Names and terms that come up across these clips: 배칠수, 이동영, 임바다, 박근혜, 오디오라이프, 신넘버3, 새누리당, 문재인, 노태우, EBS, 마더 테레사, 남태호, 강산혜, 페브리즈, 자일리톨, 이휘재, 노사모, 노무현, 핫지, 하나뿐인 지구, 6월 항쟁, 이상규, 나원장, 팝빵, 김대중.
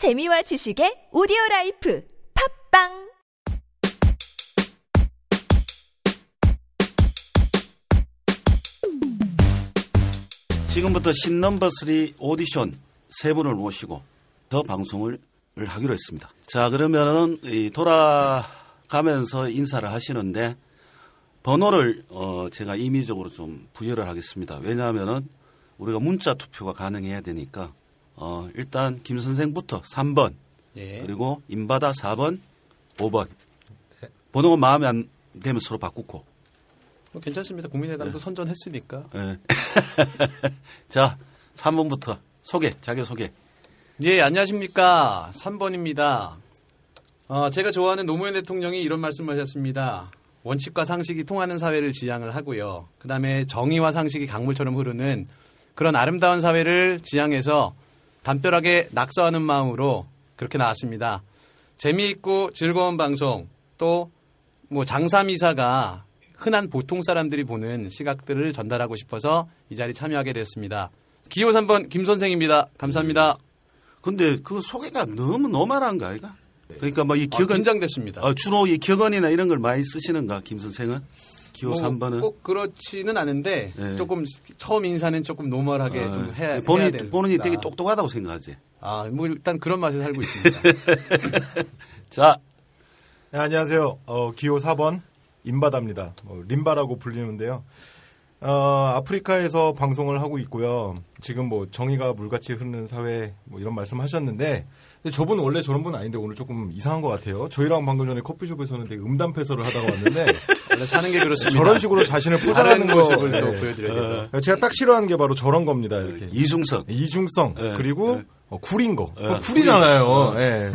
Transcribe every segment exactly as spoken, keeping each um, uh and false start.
재미와 지식의 오디오라이프 팝빵 지금부터 신넘버삼 오디션 세 분을 모시고 더 방송을 하기로 했습니다. 자, 그러면은 이 돌아가면서 인사를 하시는데 번호를 어 제가 임의적으로 좀 부여를 하겠습니다. 왜냐하면은 우리가 문자 투표가 가능해야 되니까 어 일단 김 선생부터 삼 번, 예. 그리고 임바다 사 번, 오 번. 번호가 마음에 안 되면 서로 바꾸고. 뭐 괜찮습니다. 국민의당도 네. 선전했으니까. 네. 자, 삼 번부터 소개, 자기소개. 예, 안녕하십니까. 삼 번입니다. 어, 제가 좋아하는 노무현 대통령이 이런 말씀을 하셨습니다. 원칙과 상식이 통하는 사회를 지향을 하고요. 그 다음에 정의와 상식이 강물처럼 흐르는 그런 아름다운 사회를 지향해서 담벼락에 낙서하는 마음으로 그렇게 나왔습니다. 재미있고 즐거운 방송, 또 뭐 장삼이사가 흔한 보통 사람들이 보는 시각들을 전달하고 싶어서 이 자리에 참여하게 되었습니다. 기호 삼 번 김선생입니다. 감사합니다. 네. 근데 그 소개가 너무 노멀한 거 아이가? 그러니까 뭐 이 격언. 아, 긴장됐습니다. 아, 주로 이 격언이나 이런 걸 많이 쓰시는가, 김선생은? 기호 뭐, 삼 번은? 꼭 그렇지는 않은데, 네. 조금 처음 인사는 조금 노멀하게 아, 좀 해야, 본인, 해야 됩니다. 본인이 되게 똑똑하다고 생각하지? 아, 뭐 일단 그런 맛에 살고 있습니다. 자. 네, 안녕하세요. 어, 기호 사 번. 임바다입니다. 뭐, 림바라고 불리는데요. 어, 아프리카에서 방송을 하고 있고요. 지금 뭐 정의가 물같이 흐르는 사회 뭐 이런 말씀하셨는데, 근데 저분 원래 저런 분 아닌데 오늘 조금 이상한 것 같아요. 저희랑 방금 전에 커피숍에서는 되게 음담패설을 하다가 왔는데 원래 사는 게 그렇습니다. 저런 식으로 자신을 포장하는 모습을 네. 또 보여드려야죠. 네. 제가 딱 싫어하는 게 바로 저런 겁니다. 이렇게 이중성, 이중성 네. 그리고 네. 어, 쿨인 거, 네. 어, 쿨이잖아요. 네. 네.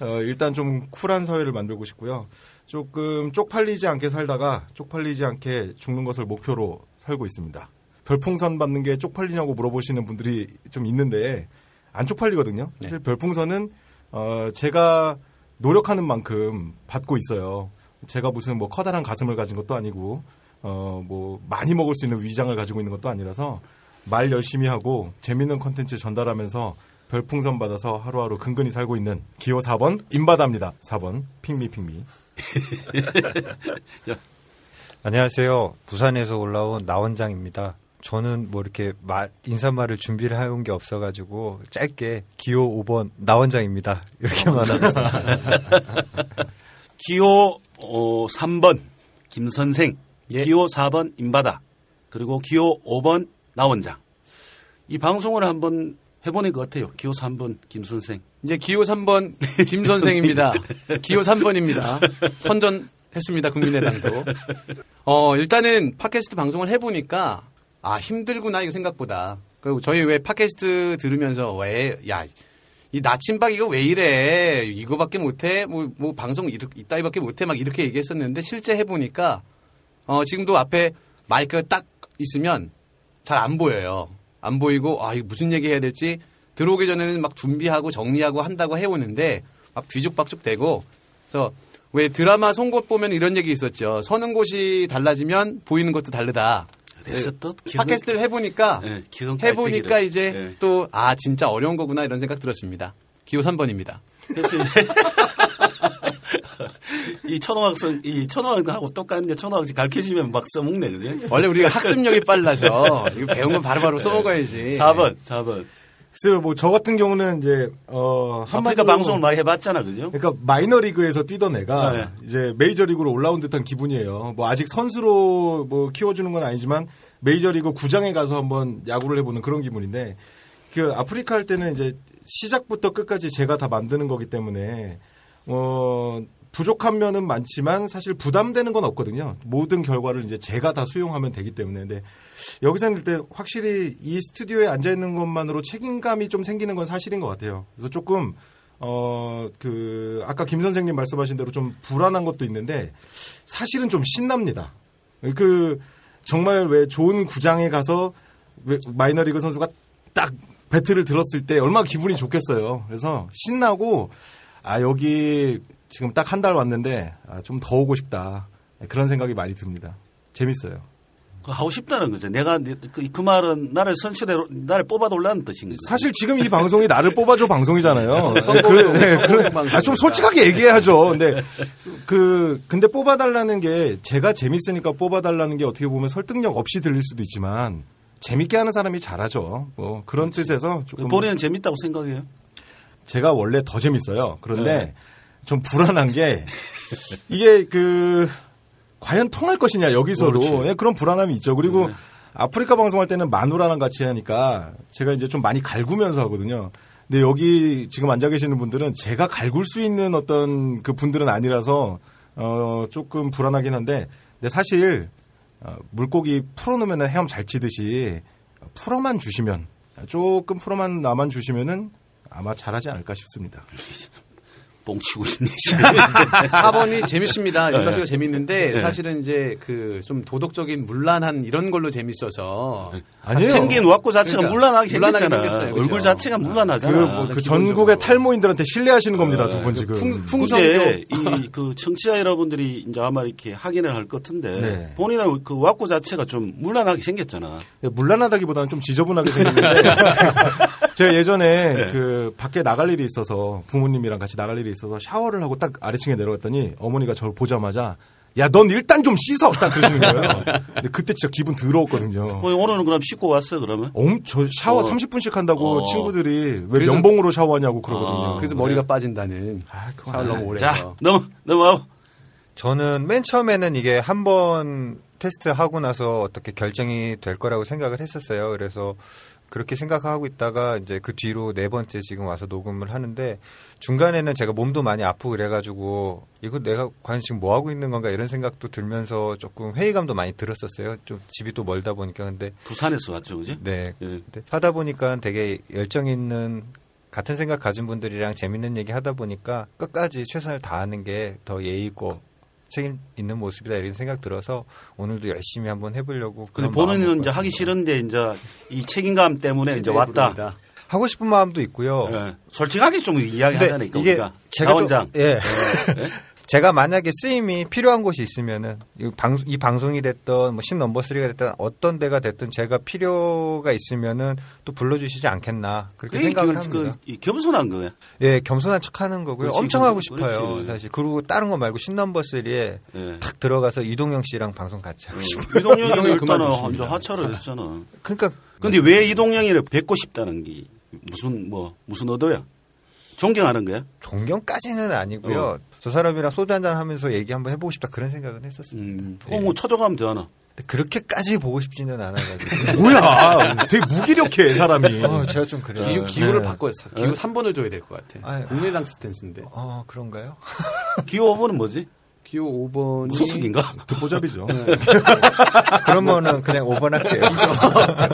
어, 일단 좀 쿨한 사회를 만들고 싶고요. 조금 쪽팔리지 않게 살다가 쪽팔리지 않게 죽는 것을 목표로 살고 있습니다. 별풍선 받는 게 쪽팔리냐고 물어보시는 분들이 좀 있는데 안 쪽팔리거든요. 네. 사실 별풍선은 어 제가 노력하는 만큼 받고 있어요. 제가 무슨 뭐 커다란 가슴을 가진 것도 아니고 어 뭐 많이 먹을 수 있는 위장을 가지고 있는 것도 아니라서 말 열심히 하고 재밌는 콘텐츠 전달하면서 별풍선 받아서 하루하루 근근히 살고 있는 기호 사 번 임바다입니다. 사 번 핑미 핑미. 안녕하세요. 부산에서 올라온 나원장입니다. 저는 뭐 이렇게 말, 인사말을 준비를 해온 게 없어가지고 짧게 기호 오 번 나원장입니다. 이렇게만 하겠습니다. 기호 어, 삼 번 김선생, 예. 기호 사 번 임바다, 그리고 기호 오 번 나원장. 이 방송을 한번 해보는 것 같아요. 기호 삼 번 김선생. 이제 기호 삼 번 김선생입니다. 기호 삼 번입니다. 선전했습니다. 국민의당도. 어, 일단은 팟캐스트 방송을 해보니까 아 힘들구나 이거 생각보다. 그리고 저희 왜 팟캐스트 들으면서 왜 야 이 나침박 이거 왜 이래 이거밖에 못해 뭐 뭐 방송 이따위밖에 못해 막 이렇게 얘기했었는데 실제 해보니까 어 지금도 앞에 마이크가 딱 있으면 잘 안 보여요. 안 보이고 아 이거 무슨 얘기 해야 될지 들어오기 전에는 막 준비하고 정리하고 한다고 해오는데 막 뒤죽박죽 되고. 그래서 왜 드라마 송곳 보면 이런 얘기 있었죠. 서는 곳이 달라지면 보이는 것도 다르다. 그래서 또 팟캐스트를 해보니까 네, 해보니까 이제 네. 또 아 진짜 어려운 거구나 이런 생각 들었습니다. 기호 삼 번입니다. 이 초등학생, 이 초등학생하고 똑같은데 초등학생 가르쳐주면 막 써먹네, 그지? 원래 우리가 학습력이 빨라서 이거 배운 건 바로바로 써먹어야지. 사 번, 사 번. 글쎄요, 뭐, 저 같은 경우는 이제, 어, 한마디로. 아프리카 방송을 많이 해봤잖아, 그죠? 그러니까 마이너리그에서 뛰던 애가 네. 이제 메이저리그로 올라온 듯한 기분이에요. 뭐, 아직 선수로 뭐, 키워주는 건 아니지만 메이저리그 구장에 가서 한번 야구를 해보는 그런 기분인데, 그, 아프리카 할 때는 이제 시작부터 끝까지 제가 다 만드는 거기 때문에, 어, 부족한 면은 많지만 사실 부담되는 건 없거든요. 모든 결과를 이제 제가 다 수용하면 되기 때문에. 근데 여기서는 일단 확실히 이 스튜디오에 앉아 있는 것만으로 책임감이 좀 생기는 건 사실인 것 같아요. 그래서 조금 어 그 아까 김 선생님 말씀하신 대로 좀 불안한 것도 있는데 사실은 좀 신납니다. 그 정말 왜 좋은 구장에 가서 마이너리그 선수가 딱 배트를 들었을 때 얼마나 기분이 좋겠어요. 그래서 신나고 아 여기 지금 딱 한 달 왔는데 좀 더 오고 싶다 그런 생각이 많이 듭니다. 재밌어요. 하고 싶다는 거죠. 내가 그, 그 말은 나를 선출해로 나를 뽑아달라는 뜻인 거죠. 사실 지금 이 방송이 나를 뽑아줘 방송이잖아요. 네, 그, 네, 그, 아, 좀 솔직하게 얘기해야죠. 근데 그 근데 뽑아달라는 게 제가 재밌으니까 뽑아달라는 게 어떻게 보면 설득력 없이 들릴 수도 있지만 재밌게 하는 사람이 잘하죠. 뭐 그런 그렇지. 뜻에서 조금 본인은 재밌다고 생각해요. 제가 원래 더 재밌어요. 그런데 네. 좀 불안한 게 이게 그. 과연 통할 것이냐 여기서도 예, 그런 불안함이 있죠. 그리고 네. 아프리카 방송할 때는 마누라랑 같이 하니까 제가 이제 좀 많이 갈구면서 하거든요. 근데 여기 지금 앉아 계시는 분들은 제가 갈굴 수 있는 어떤 그 분들은 아니라서 어 조금 불안하긴 한데, 근데 사실 어, 물고기 풀어놓으면 헤엄 잘 치듯이 풀어만 주시면 조금 풀어만 나만 주시면은 아마 잘하지 않을까 싶습니다. 뻥치고 있네. 사 번이 재밌습니다. 여기까지가 네. 재밌는데 네. 사실은 이제 그 좀 도덕적인 문란한 이런 걸로 재밌어서 아니요. 생긴 와꾸 자체가 그러니까 문란하게 생겼잖아요. 얼굴 자체가 문란하잖아요. 그, 뭐, 그 전국의 탈모인들한테 신뢰하시는 겁니다. 두 분 지금. 풍, 풍성교. 이 그 청취자 여러분들이 이제 아마 이렇게 확인을 할 것 같은데 네. 본인은 그 와꾸 자체가 좀 문란하게 생겼잖아. 문란하다기보다는 좀 지저분하게 생겼는데 제가 예전에 네. 그 밖에 나갈 일이 있어서 부모님이랑 같이 나갈 일이 있어서 샤워를 하고 딱 아래층에 내려갔더니 어머니가 저를 보자마자 야, 넌 일단 좀 씻어! 딱 그러시는 거예요. 근데 그때 진짜 기분 더러웠거든요. 오늘은 그럼 씻고 왔어, 그러면? 엄, 저 샤워 어. 삼십 분씩 한다고 어. 친구들이 왜 그래서, 명봉으로 샤워하냐고 그러거든요. 어, 그래서 머리가 그래? 빠진다는. 아, 샤워를 너무 오래 해서. 너무, 너무. 저는 맨 처음에는 이게 한번 테스트하고 나서 어떻게 결정이 될 거라고 생각을 했었어요. 그래서 그렇게 생각하고 있다가 이제 그 뒤로 네 번째 지금 와서 녹음을 하는데 중간에는 제가 몸도 많이 아프고 그래가지고 이거 내가 과연 지금 뭐 하고 있는 건가 이런 생각도 들면서 조금 회의감도 많이 들었었어요. 좀 집이 또 멀다 보니까. 근데 부산에서 왔죠, 그지? 네. 네. 하다 보니까 되게 열정 있는 같은 생각 가진 분들이랑 재밌는 얘기 하다 보니까 끝까지 최선을 다하는 게 더 예의 있고 책임 있는 모습이다 이런 생각 들어서 오늘도 열심히 한번 해보려고. 그런 본인은 이제 하기 싫은데 이제 이 책임감 때문에 이제 왔다. 부릅니다. 하고 싶은 마음도 있고요. 네. 솔직하게 좀 이야기하자니까 우리가. 제가 좀, 예. 네. 제가 만약에 쓰임이 필요한 곳이 있으면은 이, 방, 이 방송이 됐던 뭐 신넘버삼가 됐든 어떤 데가 됐든 제가 필요가 있으면은 또 불러주시지 않겠나 그렇게 생각을 그, 합니다. 그, 겸손한 거예요. 예, 겸손한 척하는 거고요. 그렇지, 엄청 하고 싶어요, 그렇지. 사실. 그리고 다른 거 말고 신넘버삼에 네. 탁 들어가서 이동영 씨랑 방송 같이 하고 싶어요. 이동영이 일단은 하차를 했잖아. 그러니까 근데 왜 이동영이를 뵙고 싶다는 게 무슨 뭐 무슨 의도야? 존경하는 거야? 존경까지는 아니고요. 어. 저 사람이랑 소주 한잔 하면서 얘기 한번 해보고 싶다 그런 생각은 했었습니다. 음, 네. 어, 뭐 찾아가면 되나? 그렇게까지 보고 싶지는 않아가지고. 뭐야? 되게 무기력해 사람이. 어, 제가 좀 그래요. 기호, 기호를 네. 바꿔야 돼. 기호 삼 번을 줘야 될 것 같아. 아유, 국민당 스탠스인데. 어, 그런가요? 기호 오 번은 뭐지? 기호 오 번이 무소속인가? 듣보잡이죠. 네. 그러면은 그냥 오 번 할게요.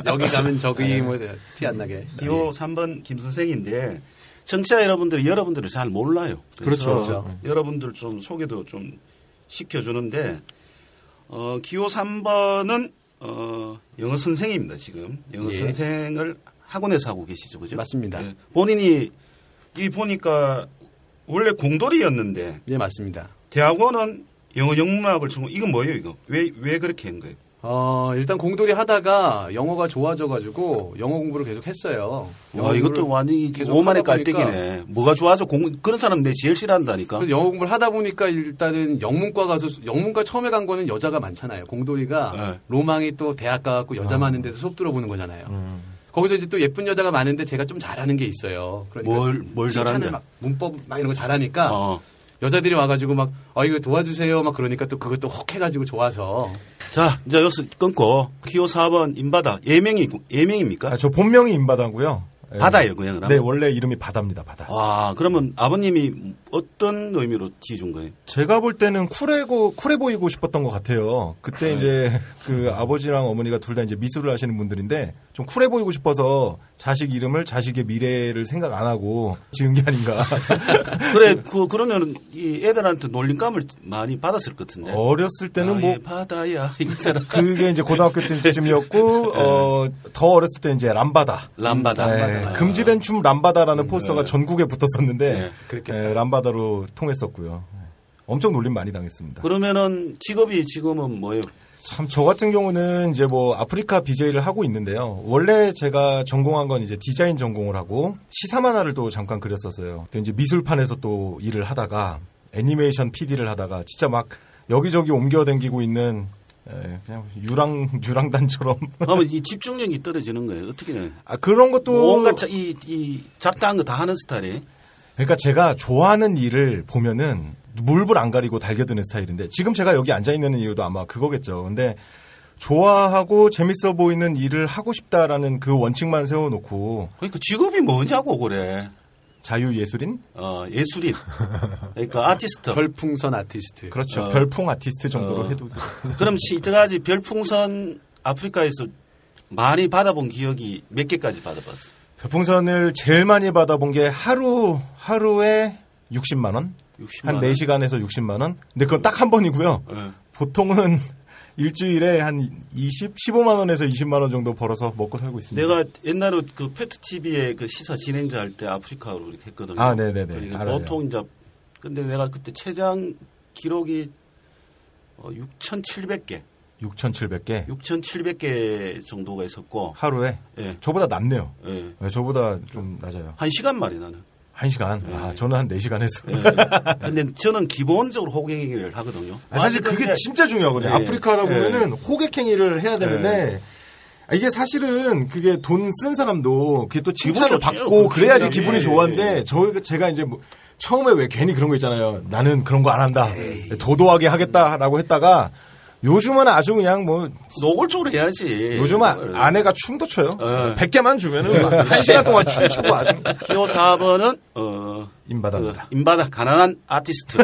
여기 가면 저기 뭐 티 안 나게. 기호 삼 번 김 선생인데. 청취자 여러분들이 여러분들을 잘 몰라요. 그렇죠. 그렇죠. 여러분들 좀 소개도 좀 시켜주는데, 어, 기호 삼 번은, 어, 영어 선생입니다, 지금. 영어 예. 선생을 학원에서 하고 계시죠, 그죠? 맞습니다. 네. 본인이, 이 보니까 원래 공돌이였는데. 예, 맞습니다. 대학원은 영어 영문학을 주고, 이건 뭐예요, 이거? 왜, 왜 그렇게 한 거예요? 어, 일단 공돌이 하다가 영어가 좋아져가지고 영어 공부를 계속 했어요. 와, 이것도 완전히 오만의 깔때기네. 뭐가 좋아져? 공, 그런 사람 내 제일 싫어한다니까. 그래서 영어 공부를 하다 보니까 일단은 영문과 가서, 영문과 처음에 간 거는 여자가 많잖아요. 공돌이가 네. 로망이 또 대학 가갖고 여자 많은 데서 수업 들어보는 거잖아요. 음. 거기서 이제 또 예쁜 여자가 많은데 제가 좀 잘하는 게 있어요. 그러니까 뭘, 뭘 잘하는 막 문법 막 이런 거 잘하니까. 어. 여자들이 와가지고 막, 아, 이거 도와주세요. 막 그러니까 또 그것도 혹 해가지고 좋아서. 자, 이제 여기서 끊고, 기호 사 번 임바다. 예명이, 예명입니까? 아, 저 본명이 임바다고요. 예. 바다예요, 그냥. 그러면? 네, 원래 이름이 바다입니다, 바다. 와, 그러면 아버님이 어떤 의미로 지어준 거예요? 제가 볼 때는 쿨해고, 쿨해 보이고 싶었던 것 같아요. 그때 네. 이제 그 아버지랑 어머니가 둘 다 이제 미술을 하시는 분들인데 좀 쿨해 보이고 싶어서 자식 이름을 자식의 미래를 생각 안 하고 지은 게 아닌가. 그래, 그, 그러면 이 애들한테 놀림감을 많이 받았을 것 같은데. 어렸을 때는 뭐. 바다야, 이 사람. 그게 이제 고등학교 때쯤이었고, 어, 더 어렸을 때 이제 람바다. 람바다. 네. 람바다. 아. 금지된 춤 람바다라는 네. 포스터가 전국에 붙었었는데 네. 네, 람바다로 통했었고요. 엄청 놀림 많이 당했습니다. 그러면은 직업이 지금은 뭐예요? 참, 저 같은 경우는 이제 뭐 아프리카 비제이를 하고 있는데요. 원래 제가 전공한 건 이제 디자인 전공을 하고 시사만화를 또 잠깐 그렸었어요. 근데 이제 미술판에서 또 일을 하다가 애니메이션 피디를 하다가 진짜 막 여기저기 옮겨다니고 있는 예, 그냥 유랑 유랑단처럼. 그러면 이 집중력이 떨어지는 거예요. 어떻게? 아 그런 것도 뭔가 이 이 잡다한 거 다 하는 스타일이. 그러니까 제가 좋아하는 일을 보면은 물불 안 가리고 달겨드는 스타일인데 지금 제가 여기 앉아 있는 이유도 아마 그거겠죠. 근데 좋아하고 재밌어 보이는 일을 하고 싶다라는 그 원칙만 세워놓고. 그러니까 직업이 뭐냐고 그래. 자유예술인? 어, 예술인. 그러니까 아티스트. 별풍선 아티스트. 그렇죠. 어. 별풍 아티스트 정도로 어. 해도. 그럼 이때까지 별풍선 아프리카에서 많이 받아본 기억이 몇 개까지 받아봤어? 별풍선을 제일 많이 받아본 게 하루, 하루에 육십만 원? 육십만 원? 한 네 시간에서 육십만 원? 근데 그건 딱 한 번이고요. 네. 보통은 일주일에 한 이십, 십오만 원에서 이십만 원 정도 벌어서 먹고 살고 있습니다. 내가 옛날에 그 팩트티비에 그 시사 진행자 할 때 아프리카로 이렇게 했거든요. 아, 네네네. 알아요. 보통 이제, 근데 내가 그때 최장 기록이 어, 육천칠백 개. 육천칠백 개? 육천칠백 개 정도가 있었고. 하루에? 예. 저보다 낮네요. 예. 예, 저보다 좀 낮아요. 한 시간 말이 나는. 한 시간? 네. 아, 저는 한 네 시간 했어요. 네. 근데 저는 기본적으로 호객행위를 하거든요. 아, 사실 그게 진짜 중요하거든요. 네. 아프리카 하다 보면은 네. 호객행위를 해야 되는데, 네. 이게 사실은 그게 돈 쓴 사람도 그게 또 칭찬을 받고 그래야지 기분이 네. 좋아한데, 저, 제가 이제 뭐, 처음에 왜 괜히 그런 거 있잖아요. 나는 그런 거 안 한다. 에이. 도도하게 하겠다라고 했다가, 요즘은 아주 그냥 뭐 노골적으로 해야지. 요즘은 아내가 춤도 춰요. 어. 백 개만 주면은 한 시간 동안 춤추고 아주. 기호 사 번은 어 인바다입니다. 어, 인바다 가난한 아티스트.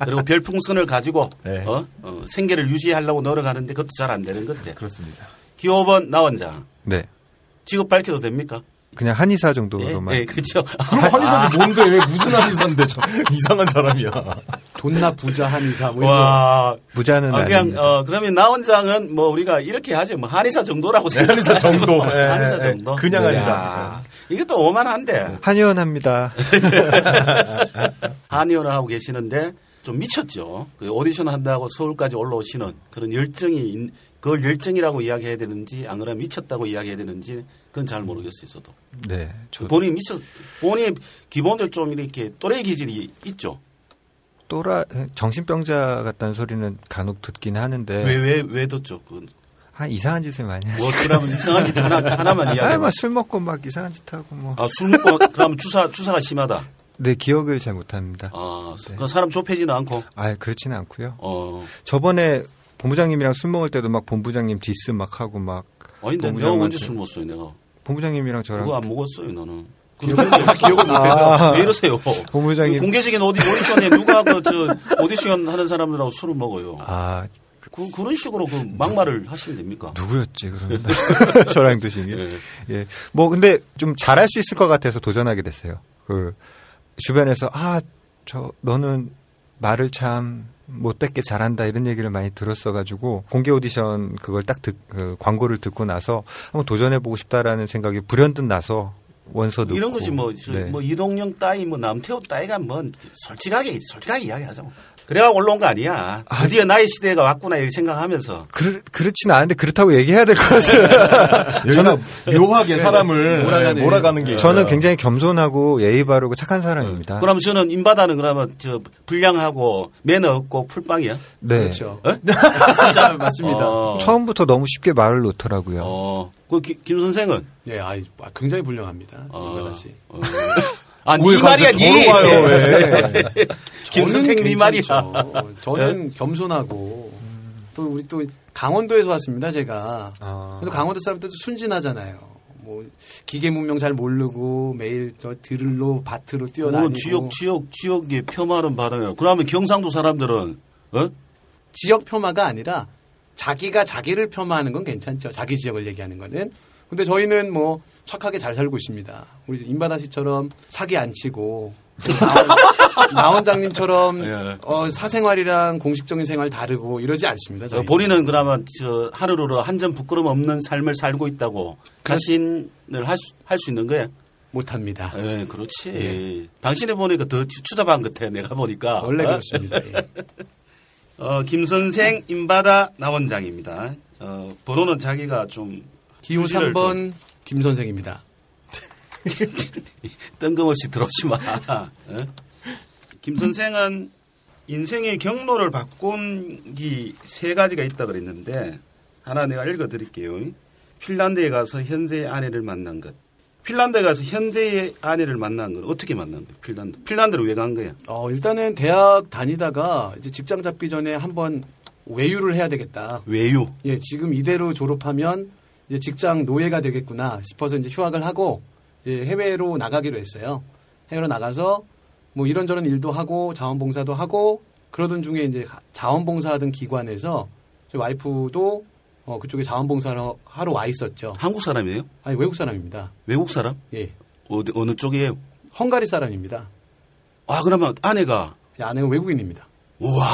그리고 별풍선을 가지고 네. 어? 어, 생계를 유지하려고 노력하는데 그것도 잘 안 되는 것 같아. 그렇습니다. 기호 오 번 나 원장. 네. 직업 밝혀도 됩니까? 그냥 한의사 정도로만. 예, 예 그렇죠. 그럼 한의사인데 뭔데? 왜 무슨 한의사인데? 저 이상한 사람이야. 존나 부자 한의사. 뭐 와, 부자는 아, 그냥 아닙니다. 어 그러면 나 원장은 뭐 우리가 이렇게 하지 뭐 한의사 정도라고 생각하지. 한의사 정도. 예, 한의사 정도. 그냥 한의사. 이게 또 오만한데. 한의원합니다. 한의원을 하고 계시는데 좀 미쳤죠. 그 오디션 한다고 서울까지 올라오시는 그런 열정이. 그걸 열정이라고 이야기해야 되는지 안 그러면 미쳤다고 이야기해야 되는지 그건 잘 모르겠어요. 저도. 네. 저도. 본인이 미쳤 본인이 기본적으로 좀 이렇게 또래 기질이 있죠. 또라 정신병자 같다는 소리는 간혹 듣긴 하는데. 왜 왜 왜 듣죠? 그건. 아, 이상한 짓을 많이 하죠. 뭐 그러면 이상한 짓 하나 하나만 이야기해. 아, 술 먹고 막 이상한 짓 하고 뭐. 아, 술 먹고 그러면 주사 주사가 심하다. 네, 기억을 잘 못 합니다. 아, 네. 그 사람 좁혀지는 않고. 아, 그렇지는 않고요. 어. 저번에 본부장님이랑 술 먹을 때도 막 본부장님 디스 막 하고 막. 아니, 근데 내가 언제 술 먹었어요, 내가? 본부장님이랑 저랑. 그거 안 먹었어요, 나는. 기억을, 기억을 못해서. 아, 왜 이러세요? 본부장님. 공개적인 오디, 오디션에 누가 그, 저, 오디션 하는 사람들하고 술을 먹어요. 아. 그, 그런 식으로 그 막말을 하시면 됩니까? 누구였지, 그러면. 저랑 드신 게. 네. 예. 뭐, 근데 좀 잘할 수 있을 것 같아서 도전하게 됐어요. 그, 주변에서, 아, 저, 너는 말을 참, 못됐게 잘한다 이런 얘기를 많이 들었어가지고 공개 오디션 그걸 딱 듣, 그 광고를 듣고 나서 한번 도전해보고 싶다라는 생각이 불현듯 나서 원서 넣고 이런 거지 뭐, 네. 뭐 이동영 따위 뭐 남태호 따위가 뭐 솔직하게 솔직하게 이야기하자 뭐. 그래야 올라온 거 아니야. 아, 드디어 나의 시대가 왔구나 이렇게 생각하면서 그렇 그렇진 않은데 그렇다고 얘기해야 될 것 같아요. 저는 묘하게 사람을 몰아가는, 몰아가는 게 저는 있어요. 굉장히 겸손하고 예의 바르고 착한 사람입니다. 그럼 저는 인바다는 그러면 저 불량하고 매너 없고 풀빵이야. 네, 그렇죠. 어? 진짜 맞습니다. 어. 처음부터 너무 쉽게 말을 놓더라고요. 어. 그 김 선생은 예, 아, 굉장히 불량합니다. 어. 인바다 씨. 어. 아, 네 말이야, 네. 김선생 네 말이야. 저는 겸손하고 음. 또 우리 또 강원도에서 왔습니다, 제가. 아. 그래도 강원도 사람들도 순진하잖아요. 뭐 기계 문명 잘 모르고 매일 저 들을로 밭으로 뛰어다니고. 뭐, 지역 지역 지역의 폄하는 받아요. 그러면 경상도 사람들은 어? 지역 폄하가 아니라 자기가 자기를 폄하하는 건 괜찮죠. 자기 지역을 얘기하는 거는. 근데 저희는 뭐 착하게 잘 살고 있습니다. 우리 임바다 씨처럼 사기 안 치고 나 원장님처럼 예. 어, 사생활이랑 공식적인 생활 다르고 이러지 않습니다. 저희는. 본인은 그러면 저 하루로 한 점 부끄럼 없는 삶을 살고 있다고 그래. 자신을 할 수 할 수 있는 거예요? 못합니다. 예, 그렇지. 예. 당신이 보니까 더 추잡한 것 같아. 내가 보니까 원래 어? 그렇습니다. 예. 어, 김선생 임바다 나원장입니다. 어, 번호는 자기가 좀 기호 삼 번 김선생입니다. 뜬금없이 들어오지 마. 어? 김선생은 인생의 경로를 바꾼 게 세 가지가 있다 그랬는데 하나 내가 읽어드릴게요. 핀란드에 가서 현재의 아내를 만난 것. 핀란드에 가서 현재의 아내를 만난 건 어떻게 만난 거야? 핀란드. 핀란드로 왜 간 거야? 어, 일단은 대학 다니다가 이제 직장 잡기 전에 한번 외유를 해야 되겠다. 외유? 예, 지금 이대로 졸업하면 이제 직장 노예가 되겠구나 싶어서 이제 휴학을 하고 이제 해외로 나가기로 했어요. 해외로 나가서 뭐 이런저런 일도 하고 자원봉사도 하고 그러던 중에 이제 자원봉사하던 기관에서 저희 와이프도 어, 그쪽에 자원봉사하러 하러 와 있었죠. 한국 사람이에요? 아니, 외국 사람입니다. 외국 사람? 예. 어디, 어느 쪽이에요? 헝가리 사람입니다. 아, 그러면 아내가? 예, 아내가 외국인입니다. 우와.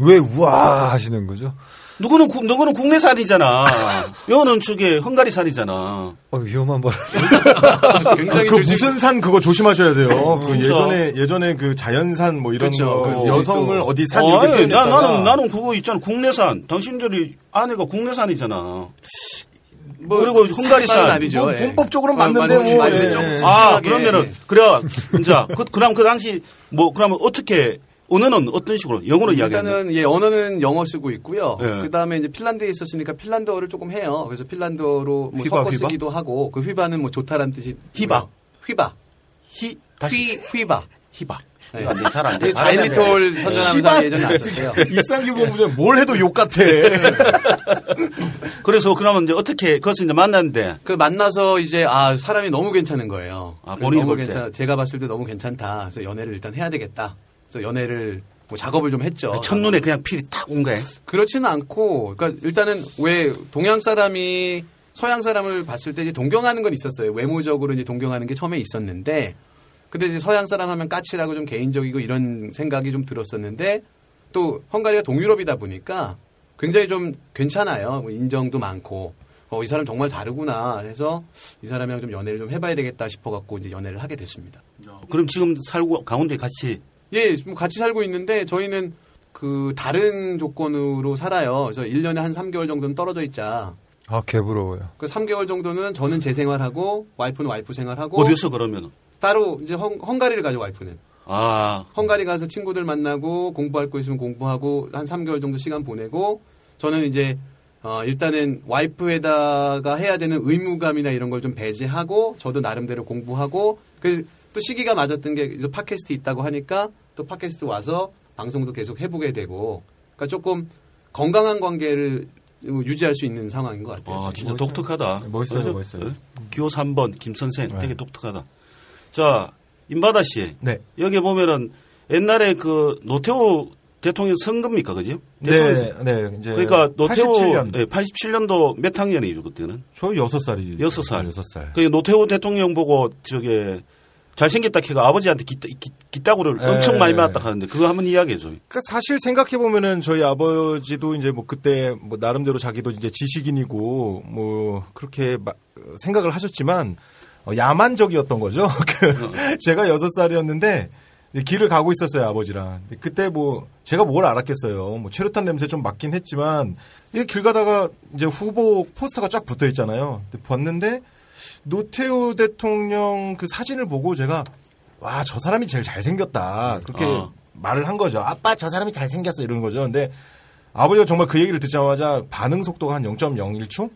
왜 우와 하시는 거죠? 누구는, 구, 누구는 국내 살이잖아. 여는 저게 헝가리 살이잖아. 어, 위험한 말. 굉장히 그, 그 무슨 산 그거 조심하셔야 돼요. 그 예전에, 예전에 그 자연산 뭐 이런 그쵸, 거. 그 여성을 또. 어디 산 어, 이렇게 아니, 나, 나는, 나는 그거 있잖아. 국내산. 당신들이 아내가 국내산이잖아. 뭐, 그리고 헝가리산. 아니죠. 뭐, 문법적으로는 예. 맞는데 아, 뭐. 맞는데 좀 예. 아, 그러면은, 그래. 이제, 그, 그럼 그 당시, 뭐, 그러면 어떻게. 언어는 어떤 식으로? 영어로 이야기하는? 일단은 예, 언어는 영어 쓰고 있고요. 예. 그 다음에 이제 핀란드에 있었으니까 핀란드어를 조금 해요. 그래서 핀란드어로 뭐 휘바, 섞어 휘바? 쓰기도 하고 그 휘바는 뭐 좋다라는 뜻이 휘바, 뭐요? 휘바, 휘, 휘, 휘바, 휘바. 네. 네, 잘 안 돼. 자일리톨 선전하면서 예전에 나왔었어요. 이상규 본부장 뭘 해도 욕 같아. 그래서 그러면 이제 어떻게 거기서 이제 만났는데 그 만나서 이제 아 사람이 너무 괜찮은 거예요. 아 본인이 너무 괜찮. 제가 봤을 때 너무 괜찮다. 그래서 연애를 일단 해야 되겠다. 그래서 연애를 뭐 작업을 좀 했죠. 첫눈에 그냥 필이 딱 온 거예요? 그렇지는 않고, 그러니까 일단은 왜 동양 사람이 서양 사람을 봤을 때 이제 동경하는 건 있었어요. 외모적으로 이제 동경하는 게 처음에 있었는데, 근데 이제 서양 사람 하면 까칠하고 좀 개인적이고 이런 생각이 좀 들었었는데, 또 헝가리가 동유럽이다 보니까 굉장히 좀 괜찮아요. 인정도 많고, 어, 이 사람 정말 다르구나 해서 이 사람이랑 좀 연애를 좀 해봐야 되겠다 싶어갖고 이제 연애를 하게 됐습니다. 그럼 지금 살고 강원도에 같이 예, 같이 살고 있는데 저희는 그 다른 조건으로 살아요. 그래서 일 년에 한 삼 개월 정도는 떨어져 있자. 아, 개부러워요. 그 삼 개월 정도는 저는 제 생활하고 와이프는 와이프 생활하고. 어디서 그러면은? 따로 이제 헝, 헝가리를 가죠, 와이프는. 아. 헝가리 가서 친구들 만나고 공부할 거 있으면 공부하고 한 삼 개월 정도 시간 보내고 저는 이제 어, 일단은 와이프에다가 해야 되는 의무감이나 이런 걸 좀 배제하고 저도 나름대로 공부하고 그래서 또 시기가 맞았던 게 이제 팟캐스트 있다고 하니까 또 팟캐스트 와서 방송도 계속 해보게 되고 그러니까 조금 건강한 관계를 유지할 수 있는 상황인 것 같아요. 아, 진짜 멋있어요. 독특하다. 멋있어요. 멋있어요. 기호 삼 번 김 선생 네. 되게 독특하다. 자, 임바다 씨. 네. 여기 보면은 옛날에 그 노태우 대통령 선거입니까, 그죠? 네, 네. 이제 그러니까 노태우 팔십칠 년. 네, 팔십칠 년도 몇 학년이죠 그때는? 저 여섯 살이죠. 여섯 살. 여섯 살. 그 노태우 대통령 보고 저게 잘생겼다 걔가 아버지한테 기따구를 엄청 많이 맞았다 하는데 그거 한번 이야기해줘요. 그러니까 사실 생각해보면은 저희 아버지도 이제 뭐 그때 뭐 나름대로 자기도 이제 지식인이고 뭐 그렇게 마, 생각을 하셨지만 어, 야만적이었던 거죠. 제가 여섯 살이었는데 길을 가고 있었어요 아버지랑. 그때 뭐 제가 뭘 알았겠어요. 뭐 최루탄 냄새 좀 맡긴 했지만 길 가다가 이제 후보 포스터가 쫙 붙어 있잖아요. 봤는데 노태우 대통령 그 사진을 보고 제가 와, 저 사람이 제일 잘생겼다 그렇게 어. 말을 한 거죠. 아빠 저 사람이 잘생겼어 이러는 거죠. 근데 아버지가 정말 그 얘기를 듣자마자 반응 속도가 한 영 점 영일 초?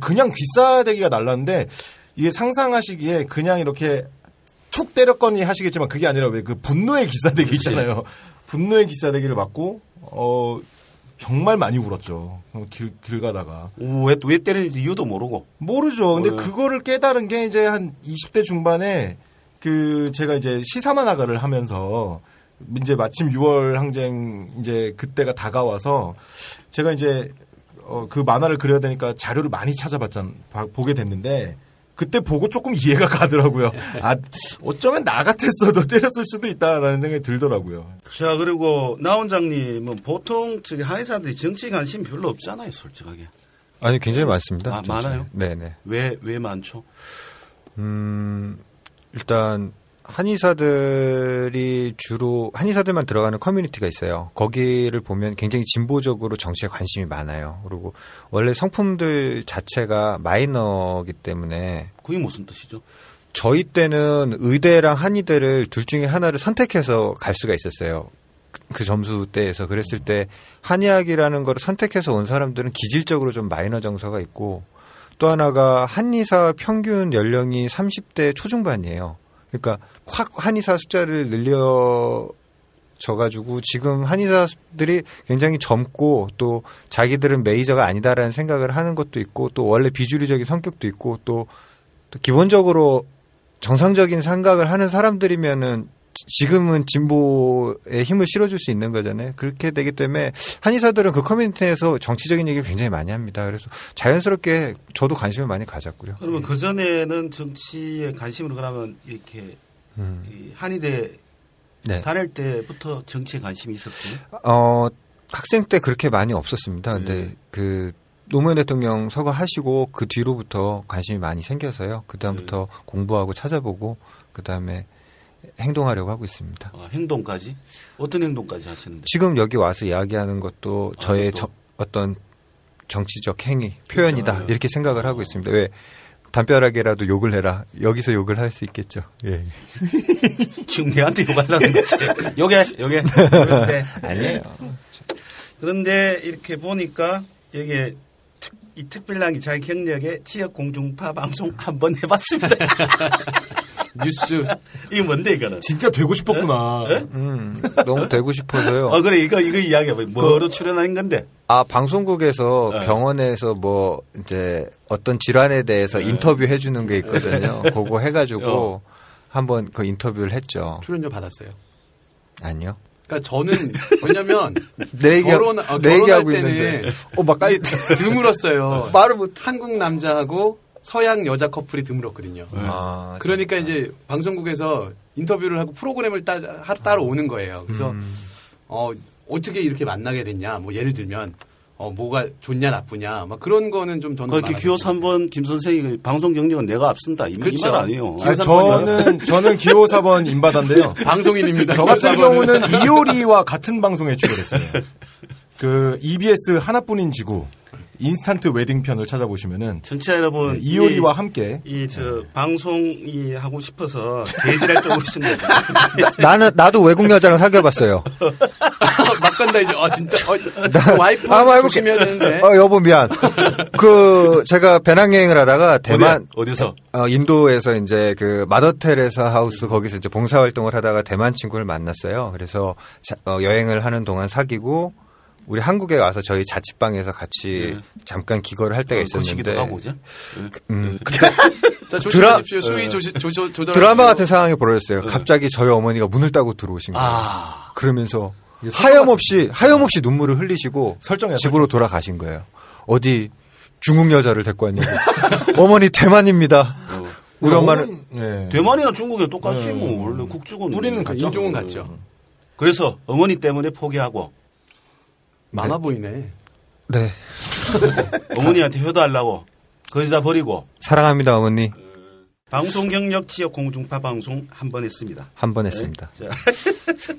그냥 귀싸대기가 날랐는데 이게 상상하시기에 그냥 이렇게 툭 때렸거니 하시겠지만 그게 아니라 왜 그 분노의 귀싸대기 있잖아요. 분노의 귀싸대기를 맞고 어... 정말 많이 울었죠. 길, 길 가다가. 오, 왜, 왜 때리는지 이유도 모르고. 모르죠. 근데 네. 그거를 깨달은 게 이제 한 이십 대 중반에 그 제가 이제 시사만화가를 하면서 이제 마침 유월 항쟁 이제 그때가 다가와서 제가 이제 어, 그 만화를 그려야 되니까 자료를 많이 찾아봤잖아. 보게 됐는데 그때 보고 조금 이해가 가더라고요. 아, 어쩌면 나 같았어도 때렸을 수도 있다라는 생각이 들더라고요. 자, 그리고 나 원장님은 보통 저기 한의사들이 정치 관심 별로 없잖아요, 솔직하게. 아니, 굉장히 많습니다. 아, 많아요? 네네. 왜, 왜 많죠? 음, 일단 한의사들이 주로 한의사들만 들어가는 커뮤니티가 있어요. 거기를 보면 굉장히 진보적으로 정치에 관심이 많아요. 그리고 원래 성품들 자체가 마이너기 때문에. 그게 무슨 뜻이죠? 저희 때는 의대랑 한의대를 둘 중에 하나를 선택해서 갈 수가 있었어요. 그 점수 때에서 그랬을 때 한의학이라는 걸 선택해서 온 사람들은 기질적으로 좀 마이너 정서가 있고, 또 하나가 한의사 평균 연령이 삼십 대 초중반이에요. 그러니까 확 한의사 숫자를 늘려져가지고 지금 한의사들이 굉장히 젊고 또 자기들은 메이저가 아니다라는 생각을 하는 것도 있고, 또 원래 비주류적인 성격도 있고, 또, 또 기본적으로 정상적인 생각을 하는 사람들이면은 지금은 진보에 힘을 실어줄 수 있는 거잖아요. 그렇게 되기 때문에 한의사들은 그 커뮤니티에서 정치적인 얘기를 굉장히 많이 합니다. 그래서 자연스럽게 저도 관심을 많이 가졌고요. 그러면 그 전에는 정치에 관심을 그러면 이렇게 음. 한의대 네. 다닐 때부터 정치에 관심이 있었어요? 어, 학생 때 그렇게 많이 없었습니다. 근데 네. 그 노무현 대통령 서거하시고 그 뒤로부터 관심이 많이 생겨서요. 그 다음부터 네. 공부하고 찾아보고 그 다음에 행동하려고 하고 있습니다. 아, 행동까지? 어떤 행동까지 하시는데? 지금 여기 와서 이야기하는 것도 아, 저의 저, 어떤 정치적 행위, 표현이다. 그렇잖아요. 이렇게 생각을 하고 어. 있습니다. 왜? 담벼락이라도 욕을 해라. 여기서 욕을 할 수 있겠죠. 예. 지금 내한테 욕하려는 거지. 욕해, 욕해. 그런데, 아니에요. 그런데 이렇게 보니까 여기에 특, 이 특별랑이 자기 경력에 지역 공중파 방송 한번 해봤습니다. 뉴스. 이게 뭔데, 이거는? 진짜 되고 싶었구나. 에? 에? 음, 너무 되고 싶어서요. 어, 그래, 이거, 이거 이야기해봐. 뭐로 그, 출연한 건데? 아, 방송국에서 에. 병원에서 뭐, 이제, 어떤 질환에 대해서 에. 인터뷰 해주는 게 있거든요. 그거 해가지고, 한번 그 인터뷰를 했죠. 출연료 받았어요? 아니요. 그니까 저는, 왜냐면, 내 얘기, 결혼, 어, 내 얘기하고 있는데, 어, 막, 드물었어요. 말을 못, 한국 남자하고, 서양 여자 커플이 드물었거든요. 아, 그러니까 진짜. 이제 방송국에서 인터뷰를 하고 프로그램을 따, 하, 따로 오는 거예요. 그래서 음. 어, 어떻게 이렇게 만나게 됐냐. 뭐 예를 들면 어, 뭐가 좋냐 나쁘냐. 막 그런 거는 좀 저는. 그렇게 기호 삼 번 김 선생이 방송 경력은 내가 앞선다. 이 말 그렇죠. 아니에요. 아니, 저는 저는 기호 사 번 임바다인데요. 방송인입니다. 저 같은 경우는 이효리와 같은 방송에 출연했어요. 그 이비에스 하나뿐인 지구. 인스턴트 웨딩 편을 찾아보시면은 전체 여러분 네, 이효리와 함께 이 저 네. 방송이 하고 싶어서 개질할 줄 모르겠습니다. 나는 나도 외국 여자랑 사귀어봤어요. 막 간다 이제. 아 진짜 어, 와이프 아, 보시면 되는데. 어 여보 미안. 그 제가 배낭여행을 하다가 대만 어디야? 어디서? 어, 인도에서 이제 그 마더 테레사 하우스 거기서 이제 봉사 활동을 하다가 대만 친구를 만났어요. 그래서 자, 어, 여행을 하는 동안 사귀고. 우리 한국에 와서 저희 자취방에서 같이 네. 잠깐 기거를 할 때가 있었는데 어, 고시기도 하고 음, 자, 조심하십시오. 수위 조시, 조절, 조절 드라마 같은 상황이 벌어졌어요. 네. 갑자기 저희 어머니가 문을 따고 들어오신 거예요. 아. 그러면서 하염없이 하염없이 눈물을 흘리시고 설정해야 집으로 설정. 돌아가신 거예요. 어디 중국 여자를 데리고 왔냐고. 어머니 대만입니다. 어. 우리 엄마는 네. 대만이나 중국에 똑같이 네. 뭐 원래 국적은 우리는 같죠. 인종은 같죠. 네. 그래서 어머니 때문에 포기하고 많아 네. 보이네. 네. 어머니한테 효도하려고 거기다 버리고. 사랑합니다 어머니. 방송 경력 지역 공중파 방송 한 번 했습니다. 한 번 했습니다. 네.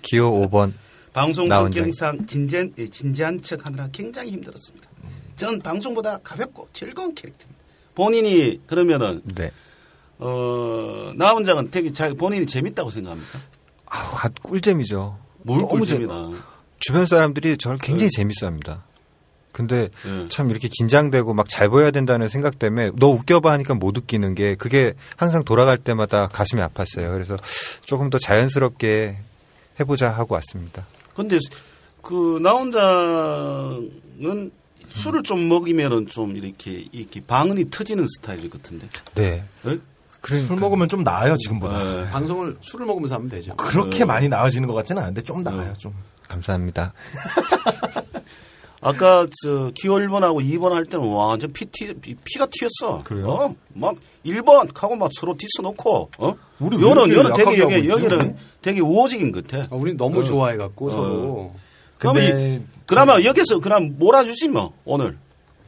기호 오 번. 방송 성격상 진지한, 진지한 척 하느라 굉장히 힘들었습니다. 전 방송보다 가볍고 즐거운 캐릭터입니다. 본인이 그러면은 네. 어, 나 혼자는 되게 자기 본인이 재밌다고 생각합니까? 아, 꿀잼이죠. 뭘 꿀잼이다. 주변 사람들이 저를 굉장히 네. 재밌어합니다. 근데 네. 참 이렇게 긴장되고 막 잘 보여야 된다는 생각 때문에 너 웃겨봐 하니까 못 웃기는 게 그게 항상 돌아갈 때마다 가슴이 아팠어요. 그래서 조금 더 자연스럽게 해보자 하고 왔습니다. 근데 그 나 혼자는 술을 좀 먹이면은 좀 이렇게 이렇게 방언이 터지는 스타일 같은데. 네. 네? 그러니까. 술 먹으면 좀 나아요 지금보다. 네. 방송을 술을 먹으면서 하면 되죠. 그렇게 네. 많이 나아지는 것 같지는 않은데 좀 나아요 좀. 감사합니다. 아까 저 기호 일 번하고 이 번 할 때는 완전 피, 피가 튀었어. 그래요? 어? 막 일 번 하고 막 서로 뒤쳐놓고 어? 우리 여는 여는 되게 여기, 여기는 되게 우호적인 것 같아. 아, 우리 너무 어. 좋아해갖고 어. 서로. 그러면 그러면 여기서 그냥 몰아주지 뭐 오늘.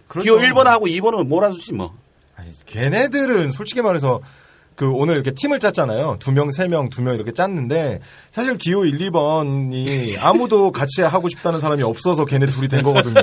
그렇죠. 기호 일 번하고 이 번은 몰아주지 뭐. 아니 걔네들은 솔직히 말해서 그 오늘 이렇게 팀을 짰잖아요. 두 명, 세 명, 두 명 이렇게 짰는데 사실 기호 일, 이 번이 아무도 같이 하고 싶다는 사람이 없어서 걔네 둘이 된 거거든요.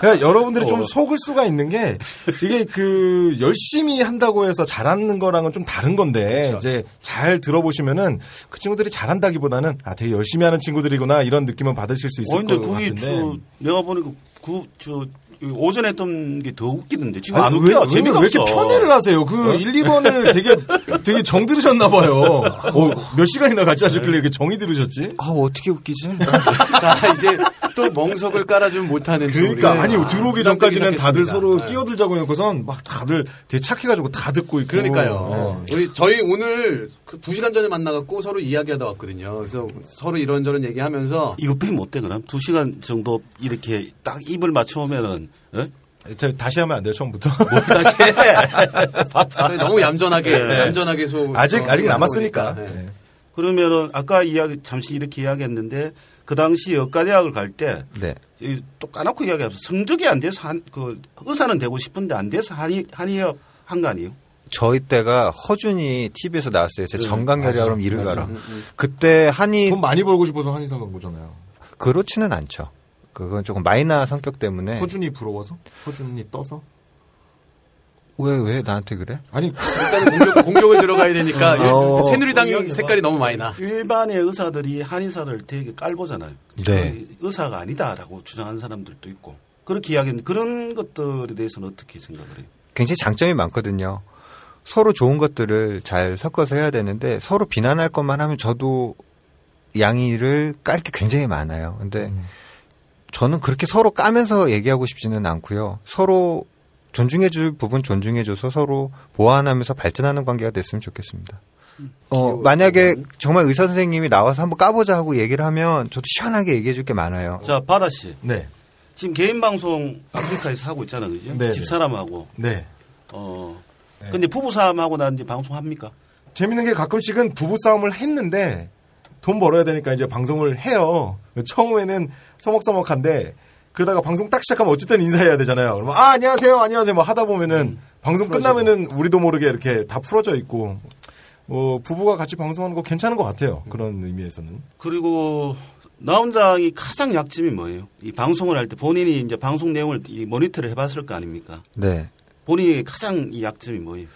그러니까 여러분들이 어. 좀 속을 수가 있는 게 이게 그 열심히 한다고 해서 잘하는 거랑은 좀 다른 건데 그렇죠. 이제 잘 들어보시면은 그 친구들이 잘한다기보다는 아 되게 열심히 하는 친구들이구나 이런 느낌은 받으실 수 있을 어, 것 같은데. 저, 내가 보니까 그 저 오전에 했던 게 더 웃기던데 지금 아니, 안 웃겨. 재미가 왜 이렇게 편애를 하세요? 그 어? 일, 이 번을 되게 되게 정 들으셨나 봐요. 어, 몇 시간이나 같이 하셨길래 이렇게 정이 들으셨지? 아, 뭐 어떻게 웃기지? 자, 이제 또 멍석을 깔아주면 못하는 그러니까 아니 아, 들어오기 전까지는 다들 서로 네. 끼어들자고 해놓고선 막 다들 되게 착해가지고 다 듣고 있고 그러니까요. 어. 우리 저희 오늘 그 두 시간 전에 만나갖고 서로 이야기하다 왔거든요. 그래서 서로 이런저런 얘기하면서 이거 빼면 어때 그럼? 두 시간 정도 이렇게 딱 입을 맞춰오면은 어? 저 다시 하면 안 돼요 처음부터. 뭐 다시 해. 너무 얌전하게 네. 얌전하게 소. 아직 아직 남았으니까. 네. 그러면은 아까 이야기 잠시 이렇게 이야기했는데. 그 당시 의과대학을 갈 때 네. 또 까놓고 이야기하면서 성적이 안 돼서 한, 그 의사는 되고 싶은데 안 돼서 한의, 한의학 한 거 아니에요? 저희 때가 허준이 티비에서 나왔어요. 제 네. 정강열이야그럼 일을 가라. 음, 음. 그때 한의 돈 많이 벌고 싶어서 한의사 간 거잖아요. 그렇지는 않죠. 그건 조금 마이너 성격 때문에. 허준이 부러워서? 허준이 떠서? 왜, 왜 나한테 그래? 아니, 일단은 공격, 공격을 들어가야 되니까 어, 새누리당 색깔이 너무 많이 나. 일반의 의사들이 한의사를 되게 깔보잖아요. 네. 의사가 아니다라고 주장하는 사람들도 있고. 그렇게 이야기하는 그런 것들에 대해서는 어떻게 생각을 해요? 굉장히 장점이 많거든요. 서로 좋은 것들을 잘 섞어서 해야 되는데 서로 비난할 것만 하면 저도 양의를 깔 게 굉장히 많아요. 근데 음. 저는 그렇게 서로 까면서 얘기하고 싶지는 않고요. 서로 존중해줄 부분 존중해줘서 서로 보완하면서 발전하는 관계가 됐으면 좋겠습니다. 어, 만약에 정말 의사 선생님이 나와서 한번 까보자 하고 얘기를 하면 저도 시원하게 얘기해줄 게 많아요. 자, 바다 씨. 네. 지금 개인 방송 아프리카에서 하고 있잖아, 그죠? 네. 집사람하고. 네. 어. 네. 근데 부부싸움하고 난 이제 방송합니까? 재밌는 게 가끔씩은 부부싸움을 했는데 돈 벌어야 되니까 이제 방송을 해요. 처음에는 서먹서먹한데 그러다가 방송 딱 시작하면 어쨌든 인사해야 되잖아요. 그러면 아 안녕하세요, 안녕하세요 뭐 하다 보면은 음, 방송 풀어지고. 끝나면은 우리도 모르게 이렇게 다 풀어져 있고, 뭐 부부가 같이 방송하는 거 괜찮은 것 같아요. 그런 의미에서는. 그리고 나 혼자의 가장 약점이 뭐예요? 이 방송을 할 때 본인이 이제 방송 내용을 이 모니터를 해봤을 거 아닙니까? 네. 본인의 가장 이 약점이 뭐예요?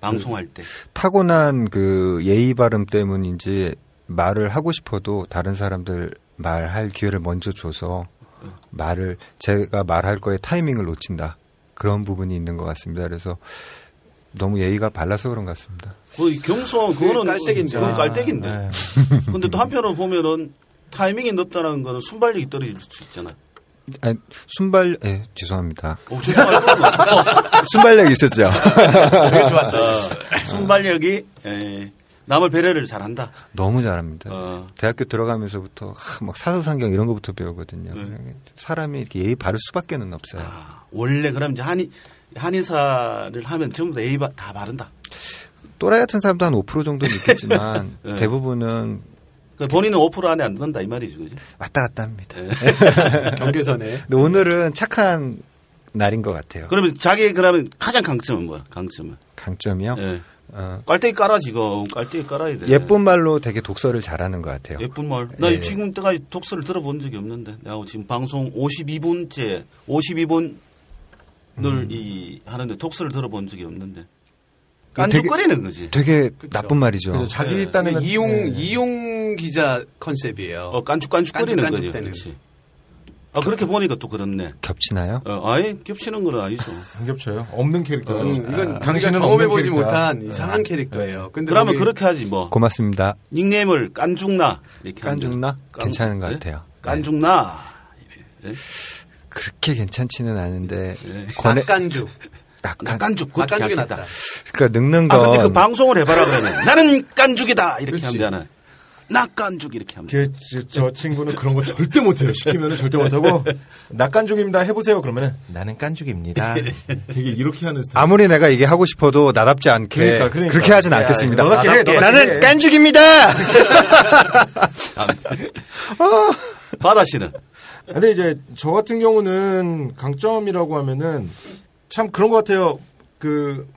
방송할 때. 그, 타고난 그 예의 발음 때문인지 말을 하고 싶어도 다른 사람들 말할 기회를 먼저 줘서. 말을 제가 말할 거에 타이밍을 놓친다 그런 부분이 있는 것 같습니다. 그래서 너무 예의가 발라서 그런 것 같습니다. 그 경선 그거는 깔때기인데 그건 깔때기인데. 그런데 또 한편으로 보면은 타이밍이 늦다라는 거는 순발력이 떨어질 수 있잖아요. 아, 순발 예 네, 죄송합니다. 오, 죄송합니다. 순발력이 있었죠. 되게 좋았어요. 어, 순발력이 예. 남을 배려를 잘한다. 너무 잘합니다. 어. 대학교 들어가면서부터 하, 막 사서상경 이런 거부터 배우거든요. 네. 사람이 이렇게 예의 바를 수밖에는 없어요. 아, 원래 그럼 이제 한의 한의사를 하면 전부 다 예의 바, 다 바른다. 또라이 같은 사람도 한 오 퍼센트 정도는 있겠지만 네. 대부분은 그러니까 본인은 오 퍼센트 안에 안 든다 이 말이죠, 그죠? 왔다 갔다 합니다. 네. 경계선에. 근데 오늘은 착한 날인 것 같아요. 그러면 자기 그러면 가장 강점은 뭐야? 강점은? 강점이요? 네. 어. 깔때기 깔아 지금 깔때기 깔아야 돼. 예쁜 말로 되게 독서를 잘하는 것 같아요. 예쁜 말. 나 예. 지금 때까지 독서를 들어본 적이 없는데 내가 지금 방송 오십이 분째 오십이 분을 음. 이 하는데 독서를 들어본 적이 없는데 깐죽거리는 거지. 되게 그렇죠. 나쁜 말이죠. 그렇죠. 자기 예. 딴에 이용 예. 이용 기자 컨셉이에요. 어 깐죽깐죽거리는 거지. 그렇지. 아 그렇게 보니까 또 그렇네. 겹치나요? 어, 아예 겹치는 건 아니죠. 안 겹쳐요. 없는 캐릭터. 어, 이건 아, 당신은 경험해보지 못한 이상한 캐릭터예요. 근데 그러면 거기... 그렇게 하지 뭐. 고맙습니다. 닉네임을 깐죽나 이렇게. 깐죽나? 깐... 괜찮은 것 네? 같아요. 깐죽나. 네? 그렇게 괜찮지는 않은데. 네. 권해... 낙간죽. 낙간... 낙간죽. 낙간죽이 낫다. 그러니까 늙는 건. 아 근데 그 방송을 해봐라 그러면 나는 깐죽이다 이렇게 그렇지. 하면 되잖아요. 낙간죽 이렇게 합니다. 그, 저, 저 친구는 그런 거 절대 못해요. 시키면 절대 못하고 낙간죽입니다. 해보세요. 그러면 나는 깐죽입니다. 되게 이렇게 하는 스타일. 아무리 내가 이게 하고 싶어도 나답지 않게 그러니까, 그러니까. 그렇게 하진 야, 않겠습니다. 야, 너답게 해, 너답게 나는 해. 깐죽입니다. 어. 바다 씨는? 근데 이제 저 같은 경우는 강점이라고 하면은 참 그런 것 같아요. 그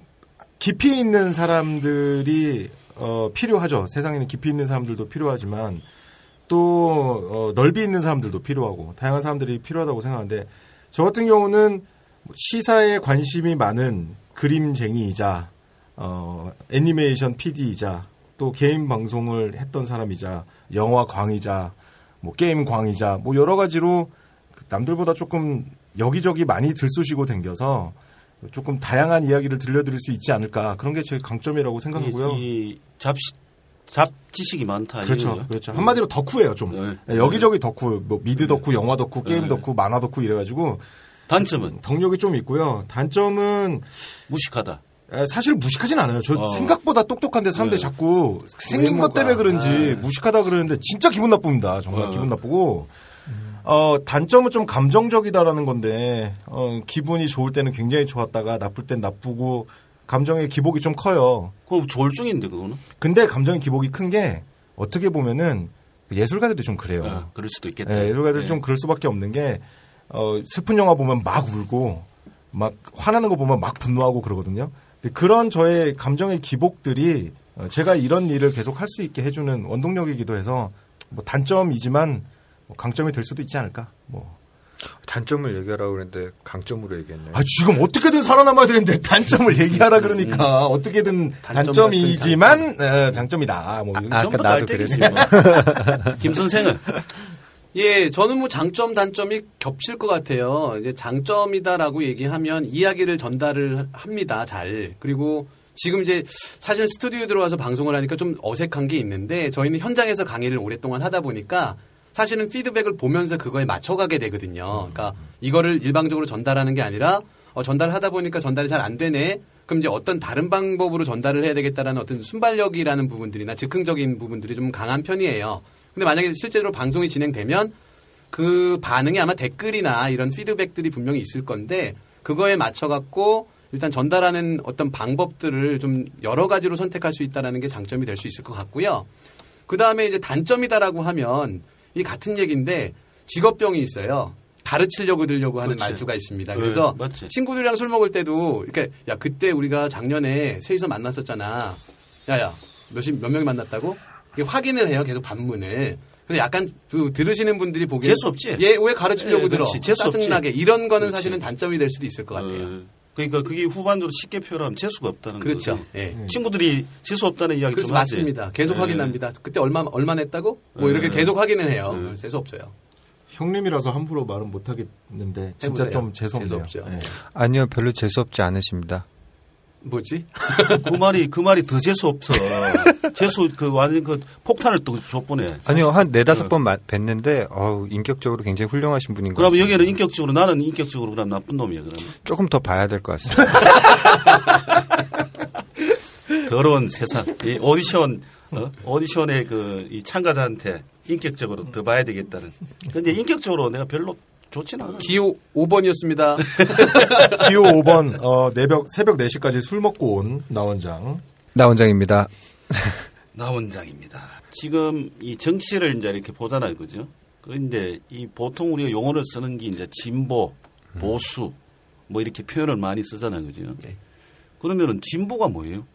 깊이 있는 사람들이 어, 필요하죠. 세상에는 깊이 있는 사람들도 필요하지만 또 어, 넓이 있는 사람들도 필요하고 다양한 사람들이 필요하다고 생각하는데 저 같은 경우는 시사에 관심이 많은 그림쟁이이자 어, 애니메이션 피디이자 또 개인 방송을 했던 사람이자 영화광이자 뭐 게임광이자 뭐 여러 가지로 남들보다 조금 여기저기 많이 들쑤시고 댕겨서 조금 다양한 이야기를 들려드릴 수 있지 않을까 그런 게 제 강점이라고 생각하고요. 이, 이 잡시, 잡지식이 많다. 그렇죠, 이거죠? 그렇죠. 한마디로 덕후예요 좀. 네. 여기저기 덕후, 뭐 미드 덕후, 네. 영화 덕후, 게임 네. 덕후, 만화 덕후 이래가지고 단점은 덕력이 좀 있고요. 단점은 무식하다. 사실 무식하진 않아요. 저 어. 생각보다 똑똑한데 사람들이 네. 자꾸 생긴 것 때문에 그런지 네. 무식하다 그러는데 진짜 기분 나쁩니다. 정말 어. 기분 나쁘고. 어, 단점은 좀 감정적이다라는 건데, 어, 기분이 좋을 때는 굉장히 좋았다가, 나쁠 땐 나쁘고, 감정의 기복이 좀 커요. 그거 조울증인데, 그거는? 근데 감정의 기복이 큰 게, 어떻게 보면은, 예술가들이 좀 그래요. 아, 그럴 수도 있겠다. 예, 예술가들이 네. 좀 그럴 수밖에 없는 게, 어, 슬픈 영화 보면 막 울고, 막 화나는 거 보면 막 분노하고 그러거든요. 근데 그런 저의 감정의 기복들이, 제가 이런 일을 계속 할 수 있게 해주는 원동력이기도 해서, 뭐 단점이지만, 강점이 될 수도 있지 않을까? 뭐 단점을 얘기하라고 그랬는데 강점으로 얘기했네요. 아 지금 어떻게든 살아남아야 되는데 단점을 얘기하라 그러니까 어떻게든 단점 단점이지만 단점. 어, 장점이다. 뭐 아, 아까 나도 그랬어요. 김 선생은 예, 저는 뭐 장점 단점이 겹칠 것 같아요. 이제 장점이다라고 얘기하면 이야기를 전달을 합니다. 잘 그리고. 지금 이제 사실 스튜디오에 들어와서 방송을 하니까 좀 어색한 게 있는데 저희는 현장에서 강의를 오랫동안 하다 보니까 사실은 피드백을 보면서 그거에 맞춰가게 되거든요. 그러니까 이거를 일방적으로 전달하는 게 아니라 어, 전달하다 보니까 전달이 잘 안 되네. 그럼 이제 어떤 다른 방법으로 전달을 해야 되겠다라는 어떤 순발력이라는 부분들이나 즉흥적인 부분들이 좀 강한 편이에요. 근데 만약에 실제로 방송이 진행되면 그 반응이 아마 댓글이나 이런 피드백들이 분명히 있을 건데 그거에 맞춰갖고 일단 전달하는 어떤 방법들을 좀 여러 가지로 선택할 수 있다는 게 장점이 될 수 있을 것 같고요. 그 다음에 이제 단점이다라고 하면 이 같은 얘기인데 직업병이 있어요. 가르치려고 들려고 하는 그렇지. 말투가 있습니다. 그래서 네, 친구들이랑 술 먹을 때도 이렇게 야 그때 우리가 작년에 셋이서 만났었잖아. 야야 몇십 몇 명이 만났다고? 이게 확인을 해요. 계속 반문을. 그래서 약간 그, 들으시는 분들이 보기에 재수 없지. 얘 왜 가르치려고 네, 들어? 짜증나게 이런 거는 그렇지. 사실은 단점이 될 수도 있을 것 같아요. 어. 그러니까 그게 후반으로 쉽게 표현하면 재수가 없다는 그렇죠. 거죠. 예. 친구들이 재수 없다는 이야기 좀 하지. 맞습니다. 계속 예. 확인합니다. 그때 얼마 얼마 냈다고? 뭐 예. 이렇게 계속 확인을 해요. 예. 재수 없어요. 형님이라서 함부로 말은 못 하겠는데 진짜 해보세요. 좀 재수 없네요. 재수 없죠. 예. 아니요, 별로 재수 없지 않으십니다. 뭐지? 그 말이 그 말이 더 재수 없어. 재수 그 완전 그 폭탄을 또 줬보네. 아니요, 한 네다섯 번 뵀는데 어우 인격적으로 굉장히 훌륭하신 분인 것 같아요. 그럼 여기는 인격적으로 나는 인격적으로 그럼 나쁜 놈이야 그러면. 조금 더 봐야 될 것 같습니다. 더러운 세상. 이 오디션 어? 오디션의 그 이 참가자한테 인격적으로 더 봐야 되겠다는. 근데 인격적으로 내가 별로. 좋진 않아. 기호 오 번이었습니다. 기호 오 번, 어, 내벽, 새벽 네 시까지 술 먹고 온 나원장. 나원장입니다. 나원장입니다. 지금 이 정치를 이제 이렇게 보잖아요. 그죠? 그런데 이 보통 우리가 용어를 쓰는 게 이제 진보, 보수, 뭐 이렇게 표현을 많이 쓰잖아요. 그죠? 네. 그러면은 진보가 뭐예요?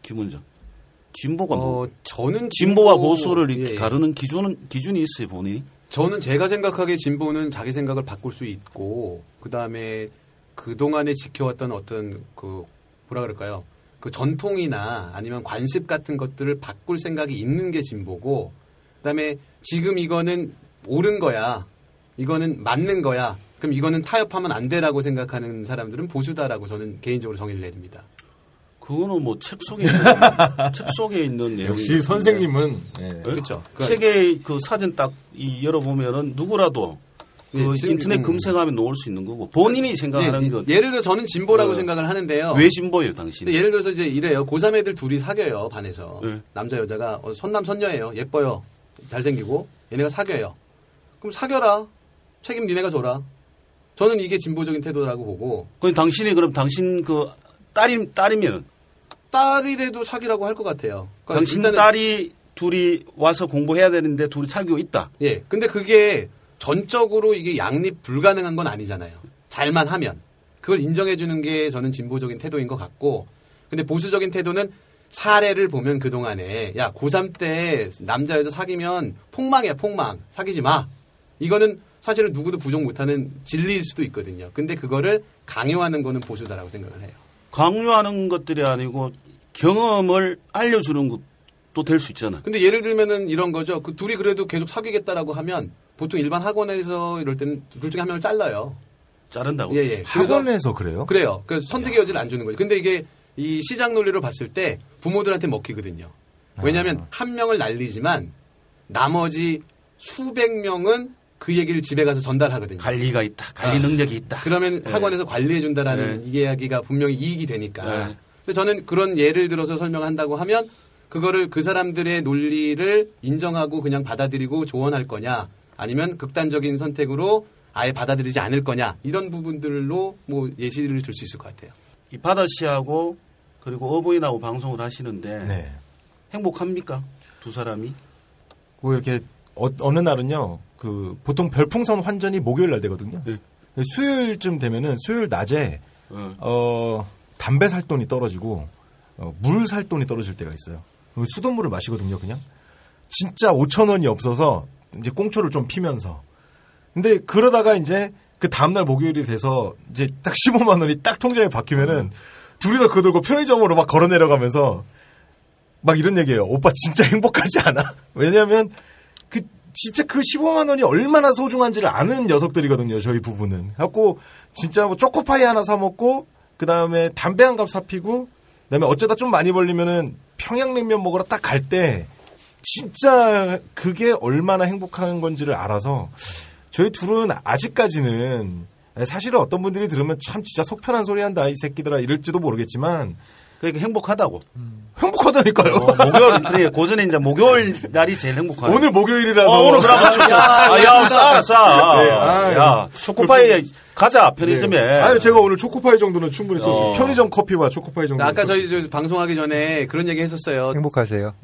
김원장. 진보가 어, 뭐? 저는 진보... 진보와 보수를 이렇게 예. 가르는 기준은, 기준이 있어요, 본인이. 저는 제가 생각하기에 진보는 자기 생각을 바꿀 수 있고 그다음에 그동안에 지켜왔던 어떤 그 뭐라 그럴까요? 그 전통이나 아니면 관습 같은 것들을 바꿀 생각이 있는 게 진보고 그다음에 지금 이거는 옳은 거야. 이거는 맞는 거야. 그럼 이거는 타협하면 안 되라고 생각하는 사람들은 보수다라고 저는 개인적으로 정의를 내립니다. 그거는 뭐 책 속에 있는, 책 속에 있는 내용. 역시 선생님은 네. 네. 그렇죠. 책에 그 사진 딱 이 열어보면은 누구라도 그 네, 인터넷 검색하면 놓을 수 있는 거고 본인이 생각하는 네, 것. 예를 들어 저는 진보라고 네. 생각을 하는데요. 왜 진보예요, 당신? 예를 들어서 이제 이래요. 고삼 애들 둘이 사겨요 반에서 네. 남자 여자가 어, 선남 선녀예요. 예뻐요, 잘생기고 얘네가 사겨요. 그럼 사겨라. 책임 니네가 져라. 저는 이게 진보적인 태도라고 보고. 그럼 당신이 그럼 당신 그 딸이 딸이면은. 딸이라도 사귀라고 할 것 같아요. 그러니까 당신 딸이 둘이 와서 공부해야 되는데 둘이 사귀고 있다. 예. 근데 그게 전적으로 이게 양립 불가능한 건 아니잖아요. 잘만 하면. 그걸 인정해 주는 게 저는 진보적인 태도인 것 같고 근데 보수적인 태도는 사례를 보면 그동안에 야 고삼 때 남자 여자 사귀면 폭망이야 폭망. 사귀지 마. 이거는 사실은 누구도 부정 못하는 진리일 수도 있거든요. 근데 그거를 강요하는 거는 보수다라고 생각을 해요. 강요하는 것들이 아니고 경험을 알려주는 것도 될 수 있잖아. 근데 예를 들면은 이런 거죠. 그 둘이 그래도 계속 사귀겠다라고 하면 보통 일반 학원에서 이럴 때는 둘 중에 한 명을 잘라요. 자른다고? 예예. 예. 학원에서 그래요? 그래요. 그래서 선택의 여지를 안 주는 거죠. 근데 이게 이 시장 논리로 봤을 때 부모들한테 먹히거든요. 왜냐하면 아. 한 명을 날리지만 나머지 수백 명은 그 얘기를 집에 가서 전달하거든요. 관리가 있다. 관리 아. 능력이 있다. 그러면 네. 학원에서 관리해준다라는 네. 이야기가 분명히 이익이 되니까. 네. 근데 저는 그런 예를 들어서 설명한다고 하면 그거를 그 사람들의 논리를 인정하고 그냥 받아들이고 조언할 거냐 아니면 극단적인 선택으로 아예 받아들이지 않을 거냐 이런 부분들로 뭐 예시를 들 수 있을 것 같아요. 이 바다 씨하고 그리고 어버이나고 방송을 하시는데 네. 행복합니까? 두 사람이? 뭐 이렇게 어, 어느 날은요, 그 보통 별풍선 환전이 목요일 날 되거든요. 네. 수요일쯤 되면은 수요일 낮에 네. 어, 담배 살 돈이 떨어지고 어, 물 살 돈이 떨어질 때가 있어요. 수돗물을 마시거든요, 그냥. 진짜 오천 원이 없어서 이제 꽁초를 좀 피면서. 근데 그러다가 이제 그 다음날 목요일이 돼서 이제 딱 십오만 원이 딱 통장에 박히면은 둘이 다 그거 들고 편의점으로 막 걸어 내려가면서 막 이런 얘기예요. 오빠 진짜 행복하지 않아? 왜냐면 그 진짜 그 십오만 원이 얼마나 소중한지를 아는 녀석들이거든요. 저희 부부는. 그래갖고 진짜 뭐 초코파이 하나 사 먹고 그 다음에 담배 한 갑 사 피고 그다음에 어쩌다 좀 많이 벌리면은 평양냉면 먹으러 딱 갈 때 진짜 그게 얼마나 행복한 건지를 알아서. 저희 둘은 아직까지는 사실은 어떤 분들이 들으면 참 진짜 속편한 소리 한다 이 새끼들아 이럴지도 모르겠지만 그러니까 행복하다고 음. 행복하다니까요. 어, 목요일 그래 고전에 이제 목요일 날이 제일 행복하네. 오늘 목요일이라서 어, 오늘 그럼 아야싸싸야 초코파이 가자 편의점에. 네. 아니 제가 오늘 초코파이 정도는 충분히 어. 썼어요. 편의점 커피와 초코파이 정도. 아까 저희 저, 방송하기 전에 그런 얘기 했었어요. 행복하세요.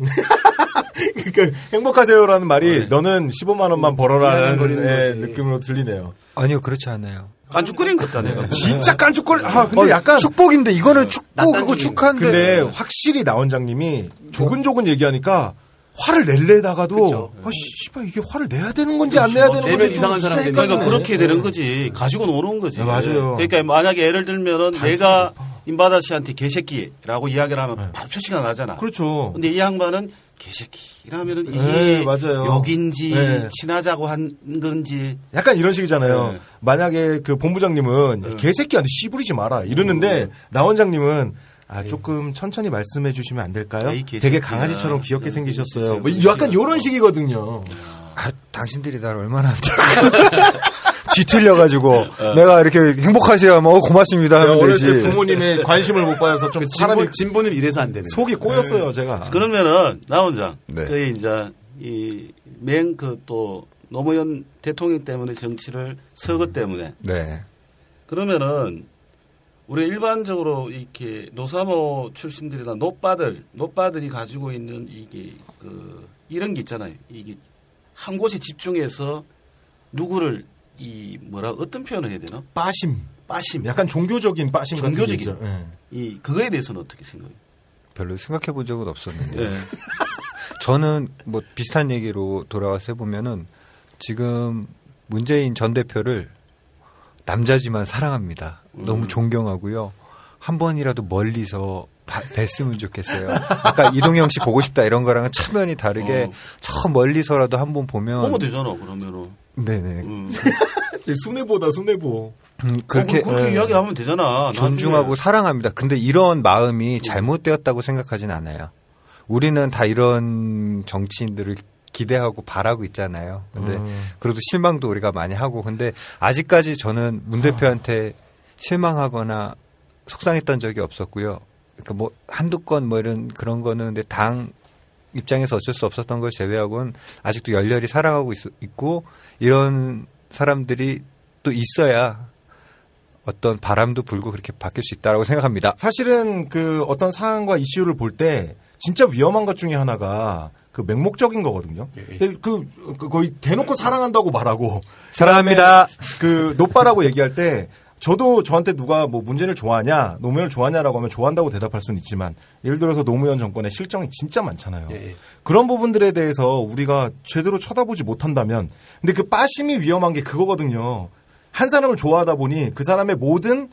그러니까 행복하세요라는 말이 네. 너는 십오만 원만 벌어라는 네, 느낌으로 들리네요. 아니요 그렇지 않아요. 깐죽거린 같다 내가. 진짜 깐죽거리. 아 근데 어, 약간 축복인데 이거는 축복 그거 축한데. 근데 확실히 나 원장님이 조근조근 얘기하니까 화를 낼래다가도 아 씨발 이게 화를 내야 되는 건지 그렇죠. 안 내야 되는 건지 이상한 사람 되니까 그러니까 그렇게 되는 거지. 가지고 노는 거지. 네, 맞아요. 그러니까 만약에 예를 들면은 내가 임바다 씨한테 개새끼라고 이야기를 하면 네. 바로 표시가 나잖아. 그렇죠. 근데 이 양반은 개새끼라면은 이게 여긴지 네. 친하자고 한 건지 약간 이런 식이잖아요. 네. 만약에 그 본부장님은 네. 개새끼한테 씨부리지 마라 이러는데 네. 나 원장님은 아 조금 네. 천천히 말씀해 주시면 안 될까요? 되게 강아지처럼 귀엽게 네. 생기셨어요. 뭐 약간 이런 식이거든요. 아 당신들이 나를 얼마나 뒤틀려 가지고 어. 내가 이렇게 행복하세요 하면 어 고맙습니다 하면 되지. 어릴 때 부모님의 관심을 못 받아서 좀 사람이 진보는 이래서 안 되네. 속이 꼬였어요 네. 제가. 그러면은 나 혼자 네. 저희 이제 이 맹 그 또 노무현 대통령 때문에 정치를 서거 때문에. 네. 그러면은 우리 일반적으로 이렇게 노사모 출신들이나 노빠들 노빠들이 가지고 있는 이게 그 이런 게 있잖아요. 이게 한 곳에 집중해서 누구를 이 뭐라 어떤 표현을 해야 되나? 빠심, 빠심. 약간 종교적인 빠심 종교적인. 같은 거죠. 이 그거에 대해서는 어떻게 생각해요? 별로 생각해 본 적은 없었는데 네. 저는 뭐 비슷한 얘기로 돌아와서 해보면은 지금 문재인 전 대표를 남자지만 사랑합니다. 음. 너무 존경하고요. 한 번이라도 멀리서 뵀으면 좋겠어요. 아까 이동형 씨 보고 싶다 이런 거랑은 차면이 다르게 어. 저 멀리서라도 한 번 보면 보면 되잖아 그러면은. 네네. 음. 순애보다 순애보. 음, 그렇게 어, 그렇게 네. 이야기하면 되잖아. 존중하고 나중에. 사랑합니다. 근데 이런 마음이 잘못되었다고 생각하진 않아요. 우리는 다 이런 정치인들을 기대하고 바라고 있잖아요. 근데 음. 그래도 실망도 우리가 많이 하고 근데 아직까지 저는 문 대표한테 실망하거나 속상했던 적이 없었고요. 그러니까 뭐 한두 건 뭐 이런 그런 거는 근데 당 입장에서 어쩔 수 없었던 걸 제외하고는 아직도 열렬히 사랑하고 있, 있고 이런 사람들이 또 있어야 어떤 바람도 불고 그렇게 바뀔 수 있다라고 생각합니다. 사실은 그 어떤 사안과 이슈를 볼 때 진짜 위험한 것 중에 하나가 그 맹목적인 거거든요. 그, 그 거의 대놓고 사랑한다고 말하고 사랑합니다. 그 노빠라고 얘기할 때 저도 저한테 누가 뭐 문재인을 좋아하냐, 노무현을 좋아하냐라고 하면 좋아한다고 대답할 수는 있지만, 예를 들어서 노무현 정권의 실정이 진짜 많잖아요. 예. 그런 부분들에 대해서 우리가 제대로 쳐다보지 못한다면, 근데 그 빠심이 위험한 게 그거거든요. 한 사람을 좋아하다 보니 그 사람의 모든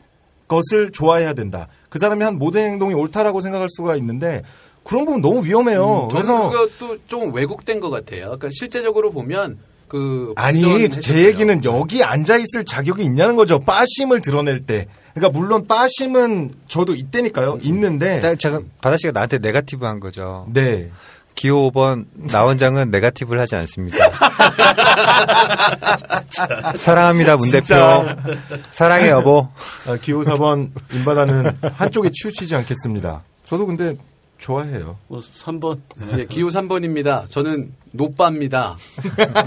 것을 좋아해야 된다. 그 사람이 한 모든 행동이 옳다라고 생각할 수가 있는데, 그런 부분 너무 위험해요. 음, 그래서 그것도 좀 왜곡된 것 같아요. 그러니까 실제적으로 보면. 그 아니 제 얘기는 여기 앉아있을 자격이 있냐는 거죠. 빠심을 드러낼 때. 그러니까 물론 빠심은 저도 있다니까요. 음, 있는데. 제가 바다씨가 나한테 네거티브한 거죠. 네. 기호 오 번 나 원장은 네거티브를 하지 않습니다. 사랑합니다 문 대표. 사랑해 여보. 아, 기호 사 번 인바다는 한쪽에 치우치지 않겠습니다. 저도 근데 좋아해요. 뭐 삼 번. 네, 기호 삼 번입니다. 저는 노빠입니다.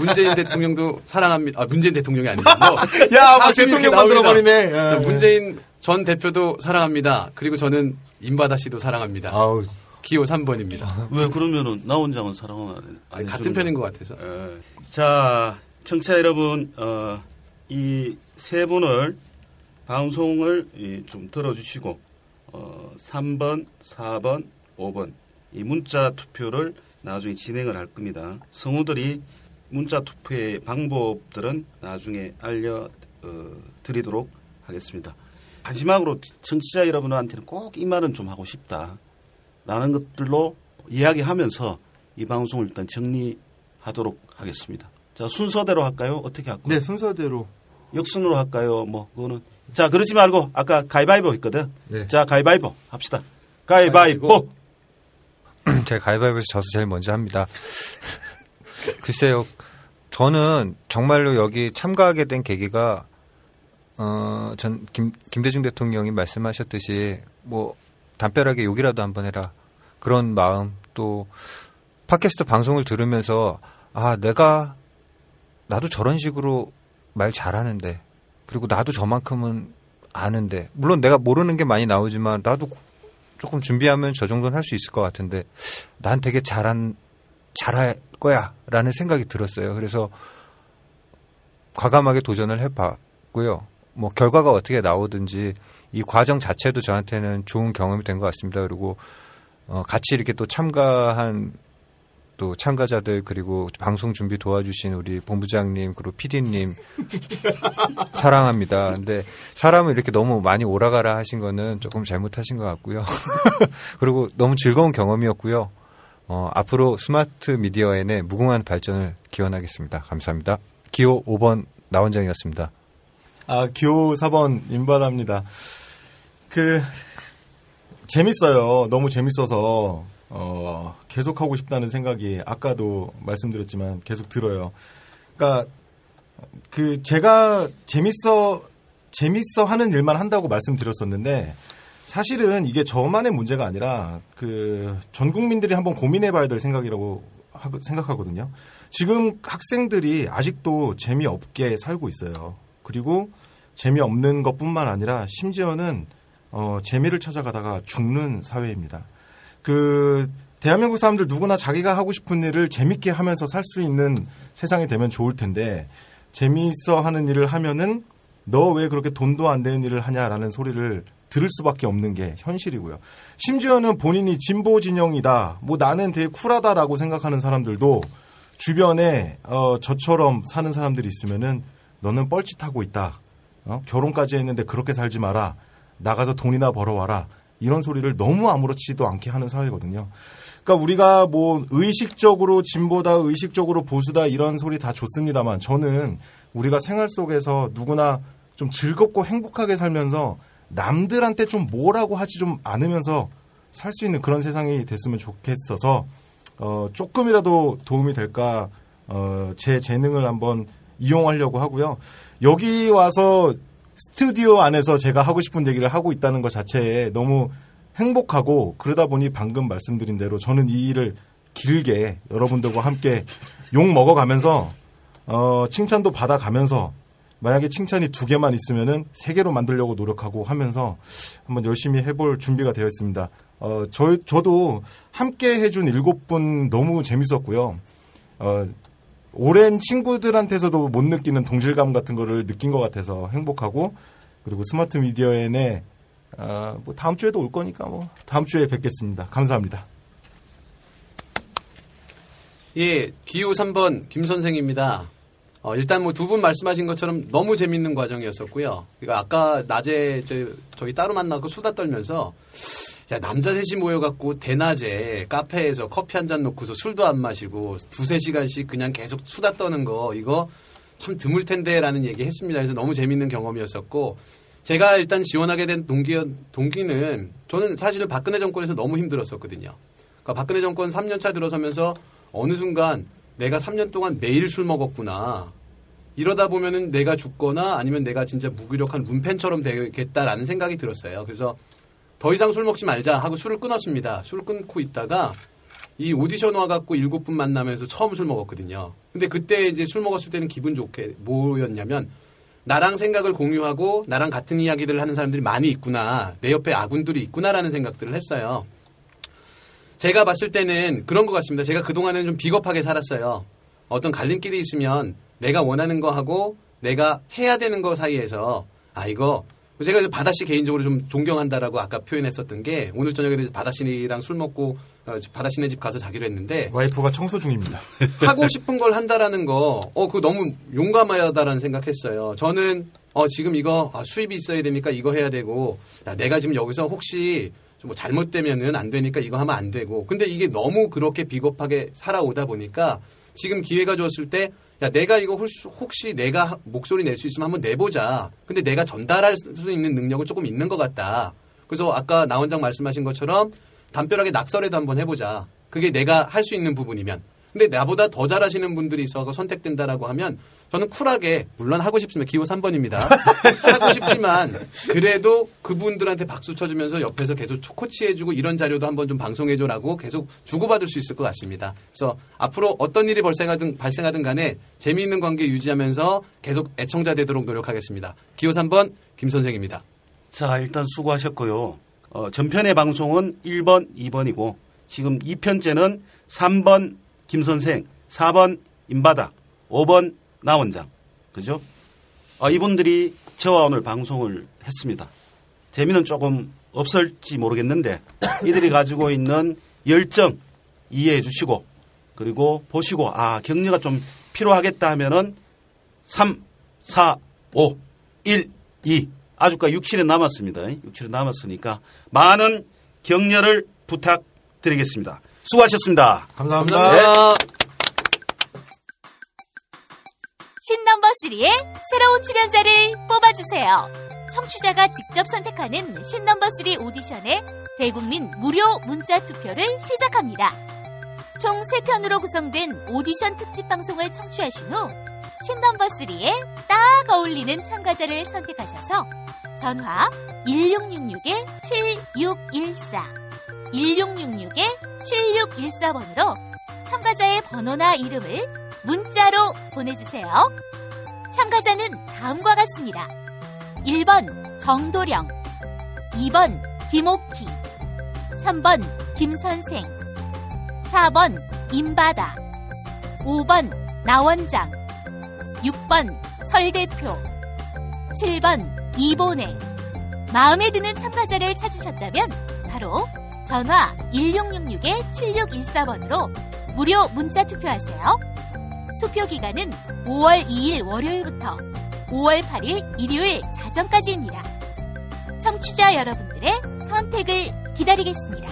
문재인 대통령도 사랑합니다. 아, 문재인 대통령이 아니고. 야, 뭐 대통령 만들어버리네. 아, 문재인 전 대표도 사랑합니다. 그리고 저는 임바다 씨도 사랑합니다. 아우. 기호 삼 번입니다. 왜 그러면은 나 혼자만 사랑은 안 해? 같은 편인 것 같아서. 에. 자, 청취자 여러분, 어, 이 세 분을 방송을 이, 좀 들어주시고 어, 삼 번, 사 번, 오 번 이 문자 투표를 나중에 진행을 할 겁니다. 성우들이 문자 투표의 방법들은 나중에 알려드리도록 하겠습니다. 마지막으로 청취자 여러분한테는 꼭 이 말은 좀 하고 싶다라는 것들로 이야기하면서 이 방송을 일단 정리하도록 하겠습니다. 자, 순서대로 할까요? 어떻게 할까요? 네, 순서대로. 역순으로 할까요? 뭐 그거는. 자, 그러지 말고 아까 가위바위보 했거든. 네. 자, 가위바위보 합시다. 가위바위보. 제가 가위바위보에서 져서 제일 먼저 합니다. 글쎄요, 저는 정말로 여기 참가하게 된 계기가 어, 전 김, 김대중 대통령이 말씀하셨듯이 뭐 담벼락에 욕이라도 한번 해라 그런 마음, 또 팟캐스트 방송을 들으면서 아 내가 나도 저런 식으로 말 잘하는데, 그리고 나도 저만큼은 아는데, 물론 내가 모르는 게 많이 나오지만 나도 조금 준비하면 저 정도는 할 수 있을 것 같은데 난 되게 잘한, 잘할 거야 라는 생각이 들었어요. 그래서 과감하게 도전을 해봤고요. 뭐 결과가 어떻게 나오든지 이 과정 자체도 저한테는 좋은 경험이 된 것 같습니다. 그리고 어, 같이 이렇게 또 참가한 또 참가자들, 그리고 방송 준비 도와주신 우리 본부장님, 그리고 피디님 사랑합니다. 근데 사람을 이렇게 너무 많이 오라가라 하신 거는 조금 잘못하신 것 같고요. 그리고 너무 즐거운 경험이었고요. 어, 앞으로 스마트 미디어엔의 무궁한 발전을 기원하겠습니다. 감사합니다. 기호 오 번 나원장이었습니다. 아, 기호 사 번 임바다입니다. 그 재밌어요. 너무 재밌어서 어, 계속 하고 싶다는 생각이 아까도 말씀드렸지만 계속 들어요. 그러니까 그 제가 재밌어 재밌어 하는 일만 한다고 말씀드렸었는데, 사실은 이게 저만의 문제가 아니라 그 전 국민들이 한번 고민해봐야 될 생각이라고 하, 생각하거든요. 지금 학생들이 아직도 재미없게 살고 있어요. 그리고 재미없는 것뿐만 아니라 심지어는 어, 재미를 찾아가다가 죽는 사회입니다. 그 대한민국 사람들 누구나 자기가 하고 싶은 일을 재밌게 하면서 살 수 있는 세상이 되면 좋을 텐데, 재미있어 하는 일을 하면은 너 왜 그렇게 돈도 안 되는 일을 하냐라는 소리를 들을 수밖에 없는 게 현실이고요. 심지어는 본인이 진보 진영이다, 뭐 나는 되게 쿨하다라고 생각하는 사람들도 주변에 어, 저처럼 사는 사람들이 있으면은 너는 뻘짓하고 있다, 어? 결혼까지 했는데 그렇게 살지 마라, 나가서 돈이나 벌어와라, 이런 소리를 너무 아무렇지도 않게 하는 사회거든요. 그러니까 우리가 뭐 의식적으로 진보다, 의식적으로 보수다, 이런 소리 다 좋습니다만, 저는 우리가 생활 속에서 누구나 좀 즐겁고 행복하게 살면서 남들한테 좀 뭐라고 하지 좀 않으면서 살 수 있는 그런 세상이 됐으면 좋겠어서 어, 조금이라도 도움이 될까 어, 제 재능을 한번 이용하려고 하고요. 여기 와서 스튜디오 안에서 제가 하고 싶은 얘기를 하고 있다는 것 자체에 너무 행복하고, 그러다 보니 방금 말씀드린 대로 저는 이 일을 길게 여러분들과 함께 욕 먹어가면서 어, 칭찬도 받아가면서, 만약에 칭찬이 두 개만 있으면은 세 개로 만들려고 노력하고 하면서 한번 열심히 해볼 준비가 되어 있습니다. 어, 저, 저도 함께 해준 일곱 분 너무 재밌었고요. 어, 오랜 친구들한테서도 못 느끼는 동질감 같은 거를 느낀 것 같아서 행복하고, 그리고 스마트 미디어엔에 어, 뭐 다음 주에도 올 거니까 뭐 다음 주에 뵙겠습니다. 감사합니다. 예, 기호 삼 번 김 선생입니다. 어, 일단 뭐 두 분 말씀하신 것처럼 너무 재밌는 과정이었었고요. 그러니까 아까 낮에 저, 저희 따로 만나고 수다 떨면서 야, 남자 셋이 모여갖고 대낮에 카페에서 커피 한잔 놓고서 술도 안 마시고 두세 시간씩 그냥 계속 수다 떠는 거 이거 참 드물 텐데 라는 얘기 했습니다. 그래서 너무 재밌는 경험이었었고 제가 일단 지원하게 된 동기, 동기는 저는 사실은 박근혜 정권에서 너무 힘들었었거든요. 그러니까 박근혜 정권 삼 년 차 들어서면서 어느 순간 내가 삼 년 동안 매일 술 먹었구나. 이러다 보면은 내가 죽거나 아니면 내가 진짜 무기력한 문펜처럼 되겠다라는 생각이 들었어요. 그래서 더 이상 술 먹지 말자 하고 술을 끊었습니다. 술을 끊고 있다가 이 오디션 와갖고 일곱 분 만나면서 처음 술 먹었거든요. 근데 그때 이제 술 먹었을 때는 기분 좋게 뭐였냐면 나랑 생각을 공유하고 나랑 같은 이야기들을 하는 사람들이 많이 있구나. 내 옆에 아군들이 있구나라는 생각들을 했어요. 제가 봤을 때는 그런 것 같습니다. 제가 그동안은 좀 비겁하게 살았어요. 어떤 갈림길이 있으면 내가 원하는 거 하고 내가 해야 되는 거 사이에서 아 이거 제가 바다씨 개인적으로 좀 존경한다라고 아까 표현했었던 게 오늘 저녁에 바다씨랑 술 먹고 바다씨네 집 가서 자기로 했는데 와이프가 청소 중입니다. 하고 싶은 걸 한다라는 거 어 그거 너무 용감하다라는 생각했어요. 저는 어 지금 이거 아, 수입이 있어야 되니까 이거 해야 되고 야, 내가 지금 여기서 혹시 뭐 잘못되면은 안 되니까 이거 하면 안 되고. 근데 이게 너무 그렇게 비겁하게 살아오다 보니까 지금 기회가 줬을 때 야, 내가 이거 혹시, 혹시 내가 목소리 낼 수 있으면 한번 내보자. 근데 내가 전달할 수 있는 능력은 조금 있는 것 같다. 그래서 아까 나 원장 말씀하신 것처럼 담벼락에 낙서라도 한번 해보자. 그게 내가 할 수 있는 부분이면. 근데 나보다 더 잘하시는 분들이 있어서 선택된다라고 하면 저는 쿨하게 물론 하고 싶으면 기호 삼 번입니다. 하고 싶지만 그래도 그분들한테 박수 쳐주면서 옆에서 계속 코치해주고 이런 자료도 한번 좀 방송해줘라고 계속 주고받을 수 있을 것 같습니다. 그래서 앞으로 어떤 일이 발생하든, 발생하든 간에 재미있는 관계 유지하면서 계속 애청자 되도록 노력하겠습니다. 기호 삼 번 김 선생입니다. 자, 일단 수고하셨고요. 어, 전편의 방송은 일 번, 이 번이고 지금 이 편째는 삼 번 김 선생, 사 번 임바닥, 오 번 나 원장, 그죠? 아, 이분들이 저와 오늘 방송을 했습니다. 재미는 조금 없을지 모르겠는데 이들이 가지고 있는 열정 이해해 주시고 그리고 보시고 아 격려가 좀 필요하겠다 하면은 삼, 사, 오, 일, 이 아주까 육, 칠에 남았습니다. 육, 칠에 남았으니까 많은 격려를 부탁드리겠습니다. 수고하셨습니다. 감사합니다. 감사합니다. 신넘버삼의 새로운 출연자를 뽑아주세요. 청취자가 직접 선택하는 신넘버삼 오디션의 대국민 무료 문자 투표를 시작합니다. 총 세 편으로 구성된 오디션 특집 방송을 청취하신 후 신넘버삼에 딱 어울리는 참가자를 선택하셔서 전화 일육육육 칠육일사, 일육육육 칠육일사번으로 참가자의 번호나 이름을 문자로 보내주세요. 참가자는 다음과 같습니다. 일 번 정도령, 이 번 김옥희, 삼 번 김선생, 사 번 임바다, 오 번 나원장, 육 번 설대표, 칠 번 이보네. 마음에 드는 참가자를 찾으셨다면 바로 전화 일육육육 칠육일사번으로 무료 문자 투표하세요. 투표 기간은 오월 이일 월요일부터 오월 팔일 일요일 자정까지입니다. 청취자 여러분들의 선택을 기다리겠습니다.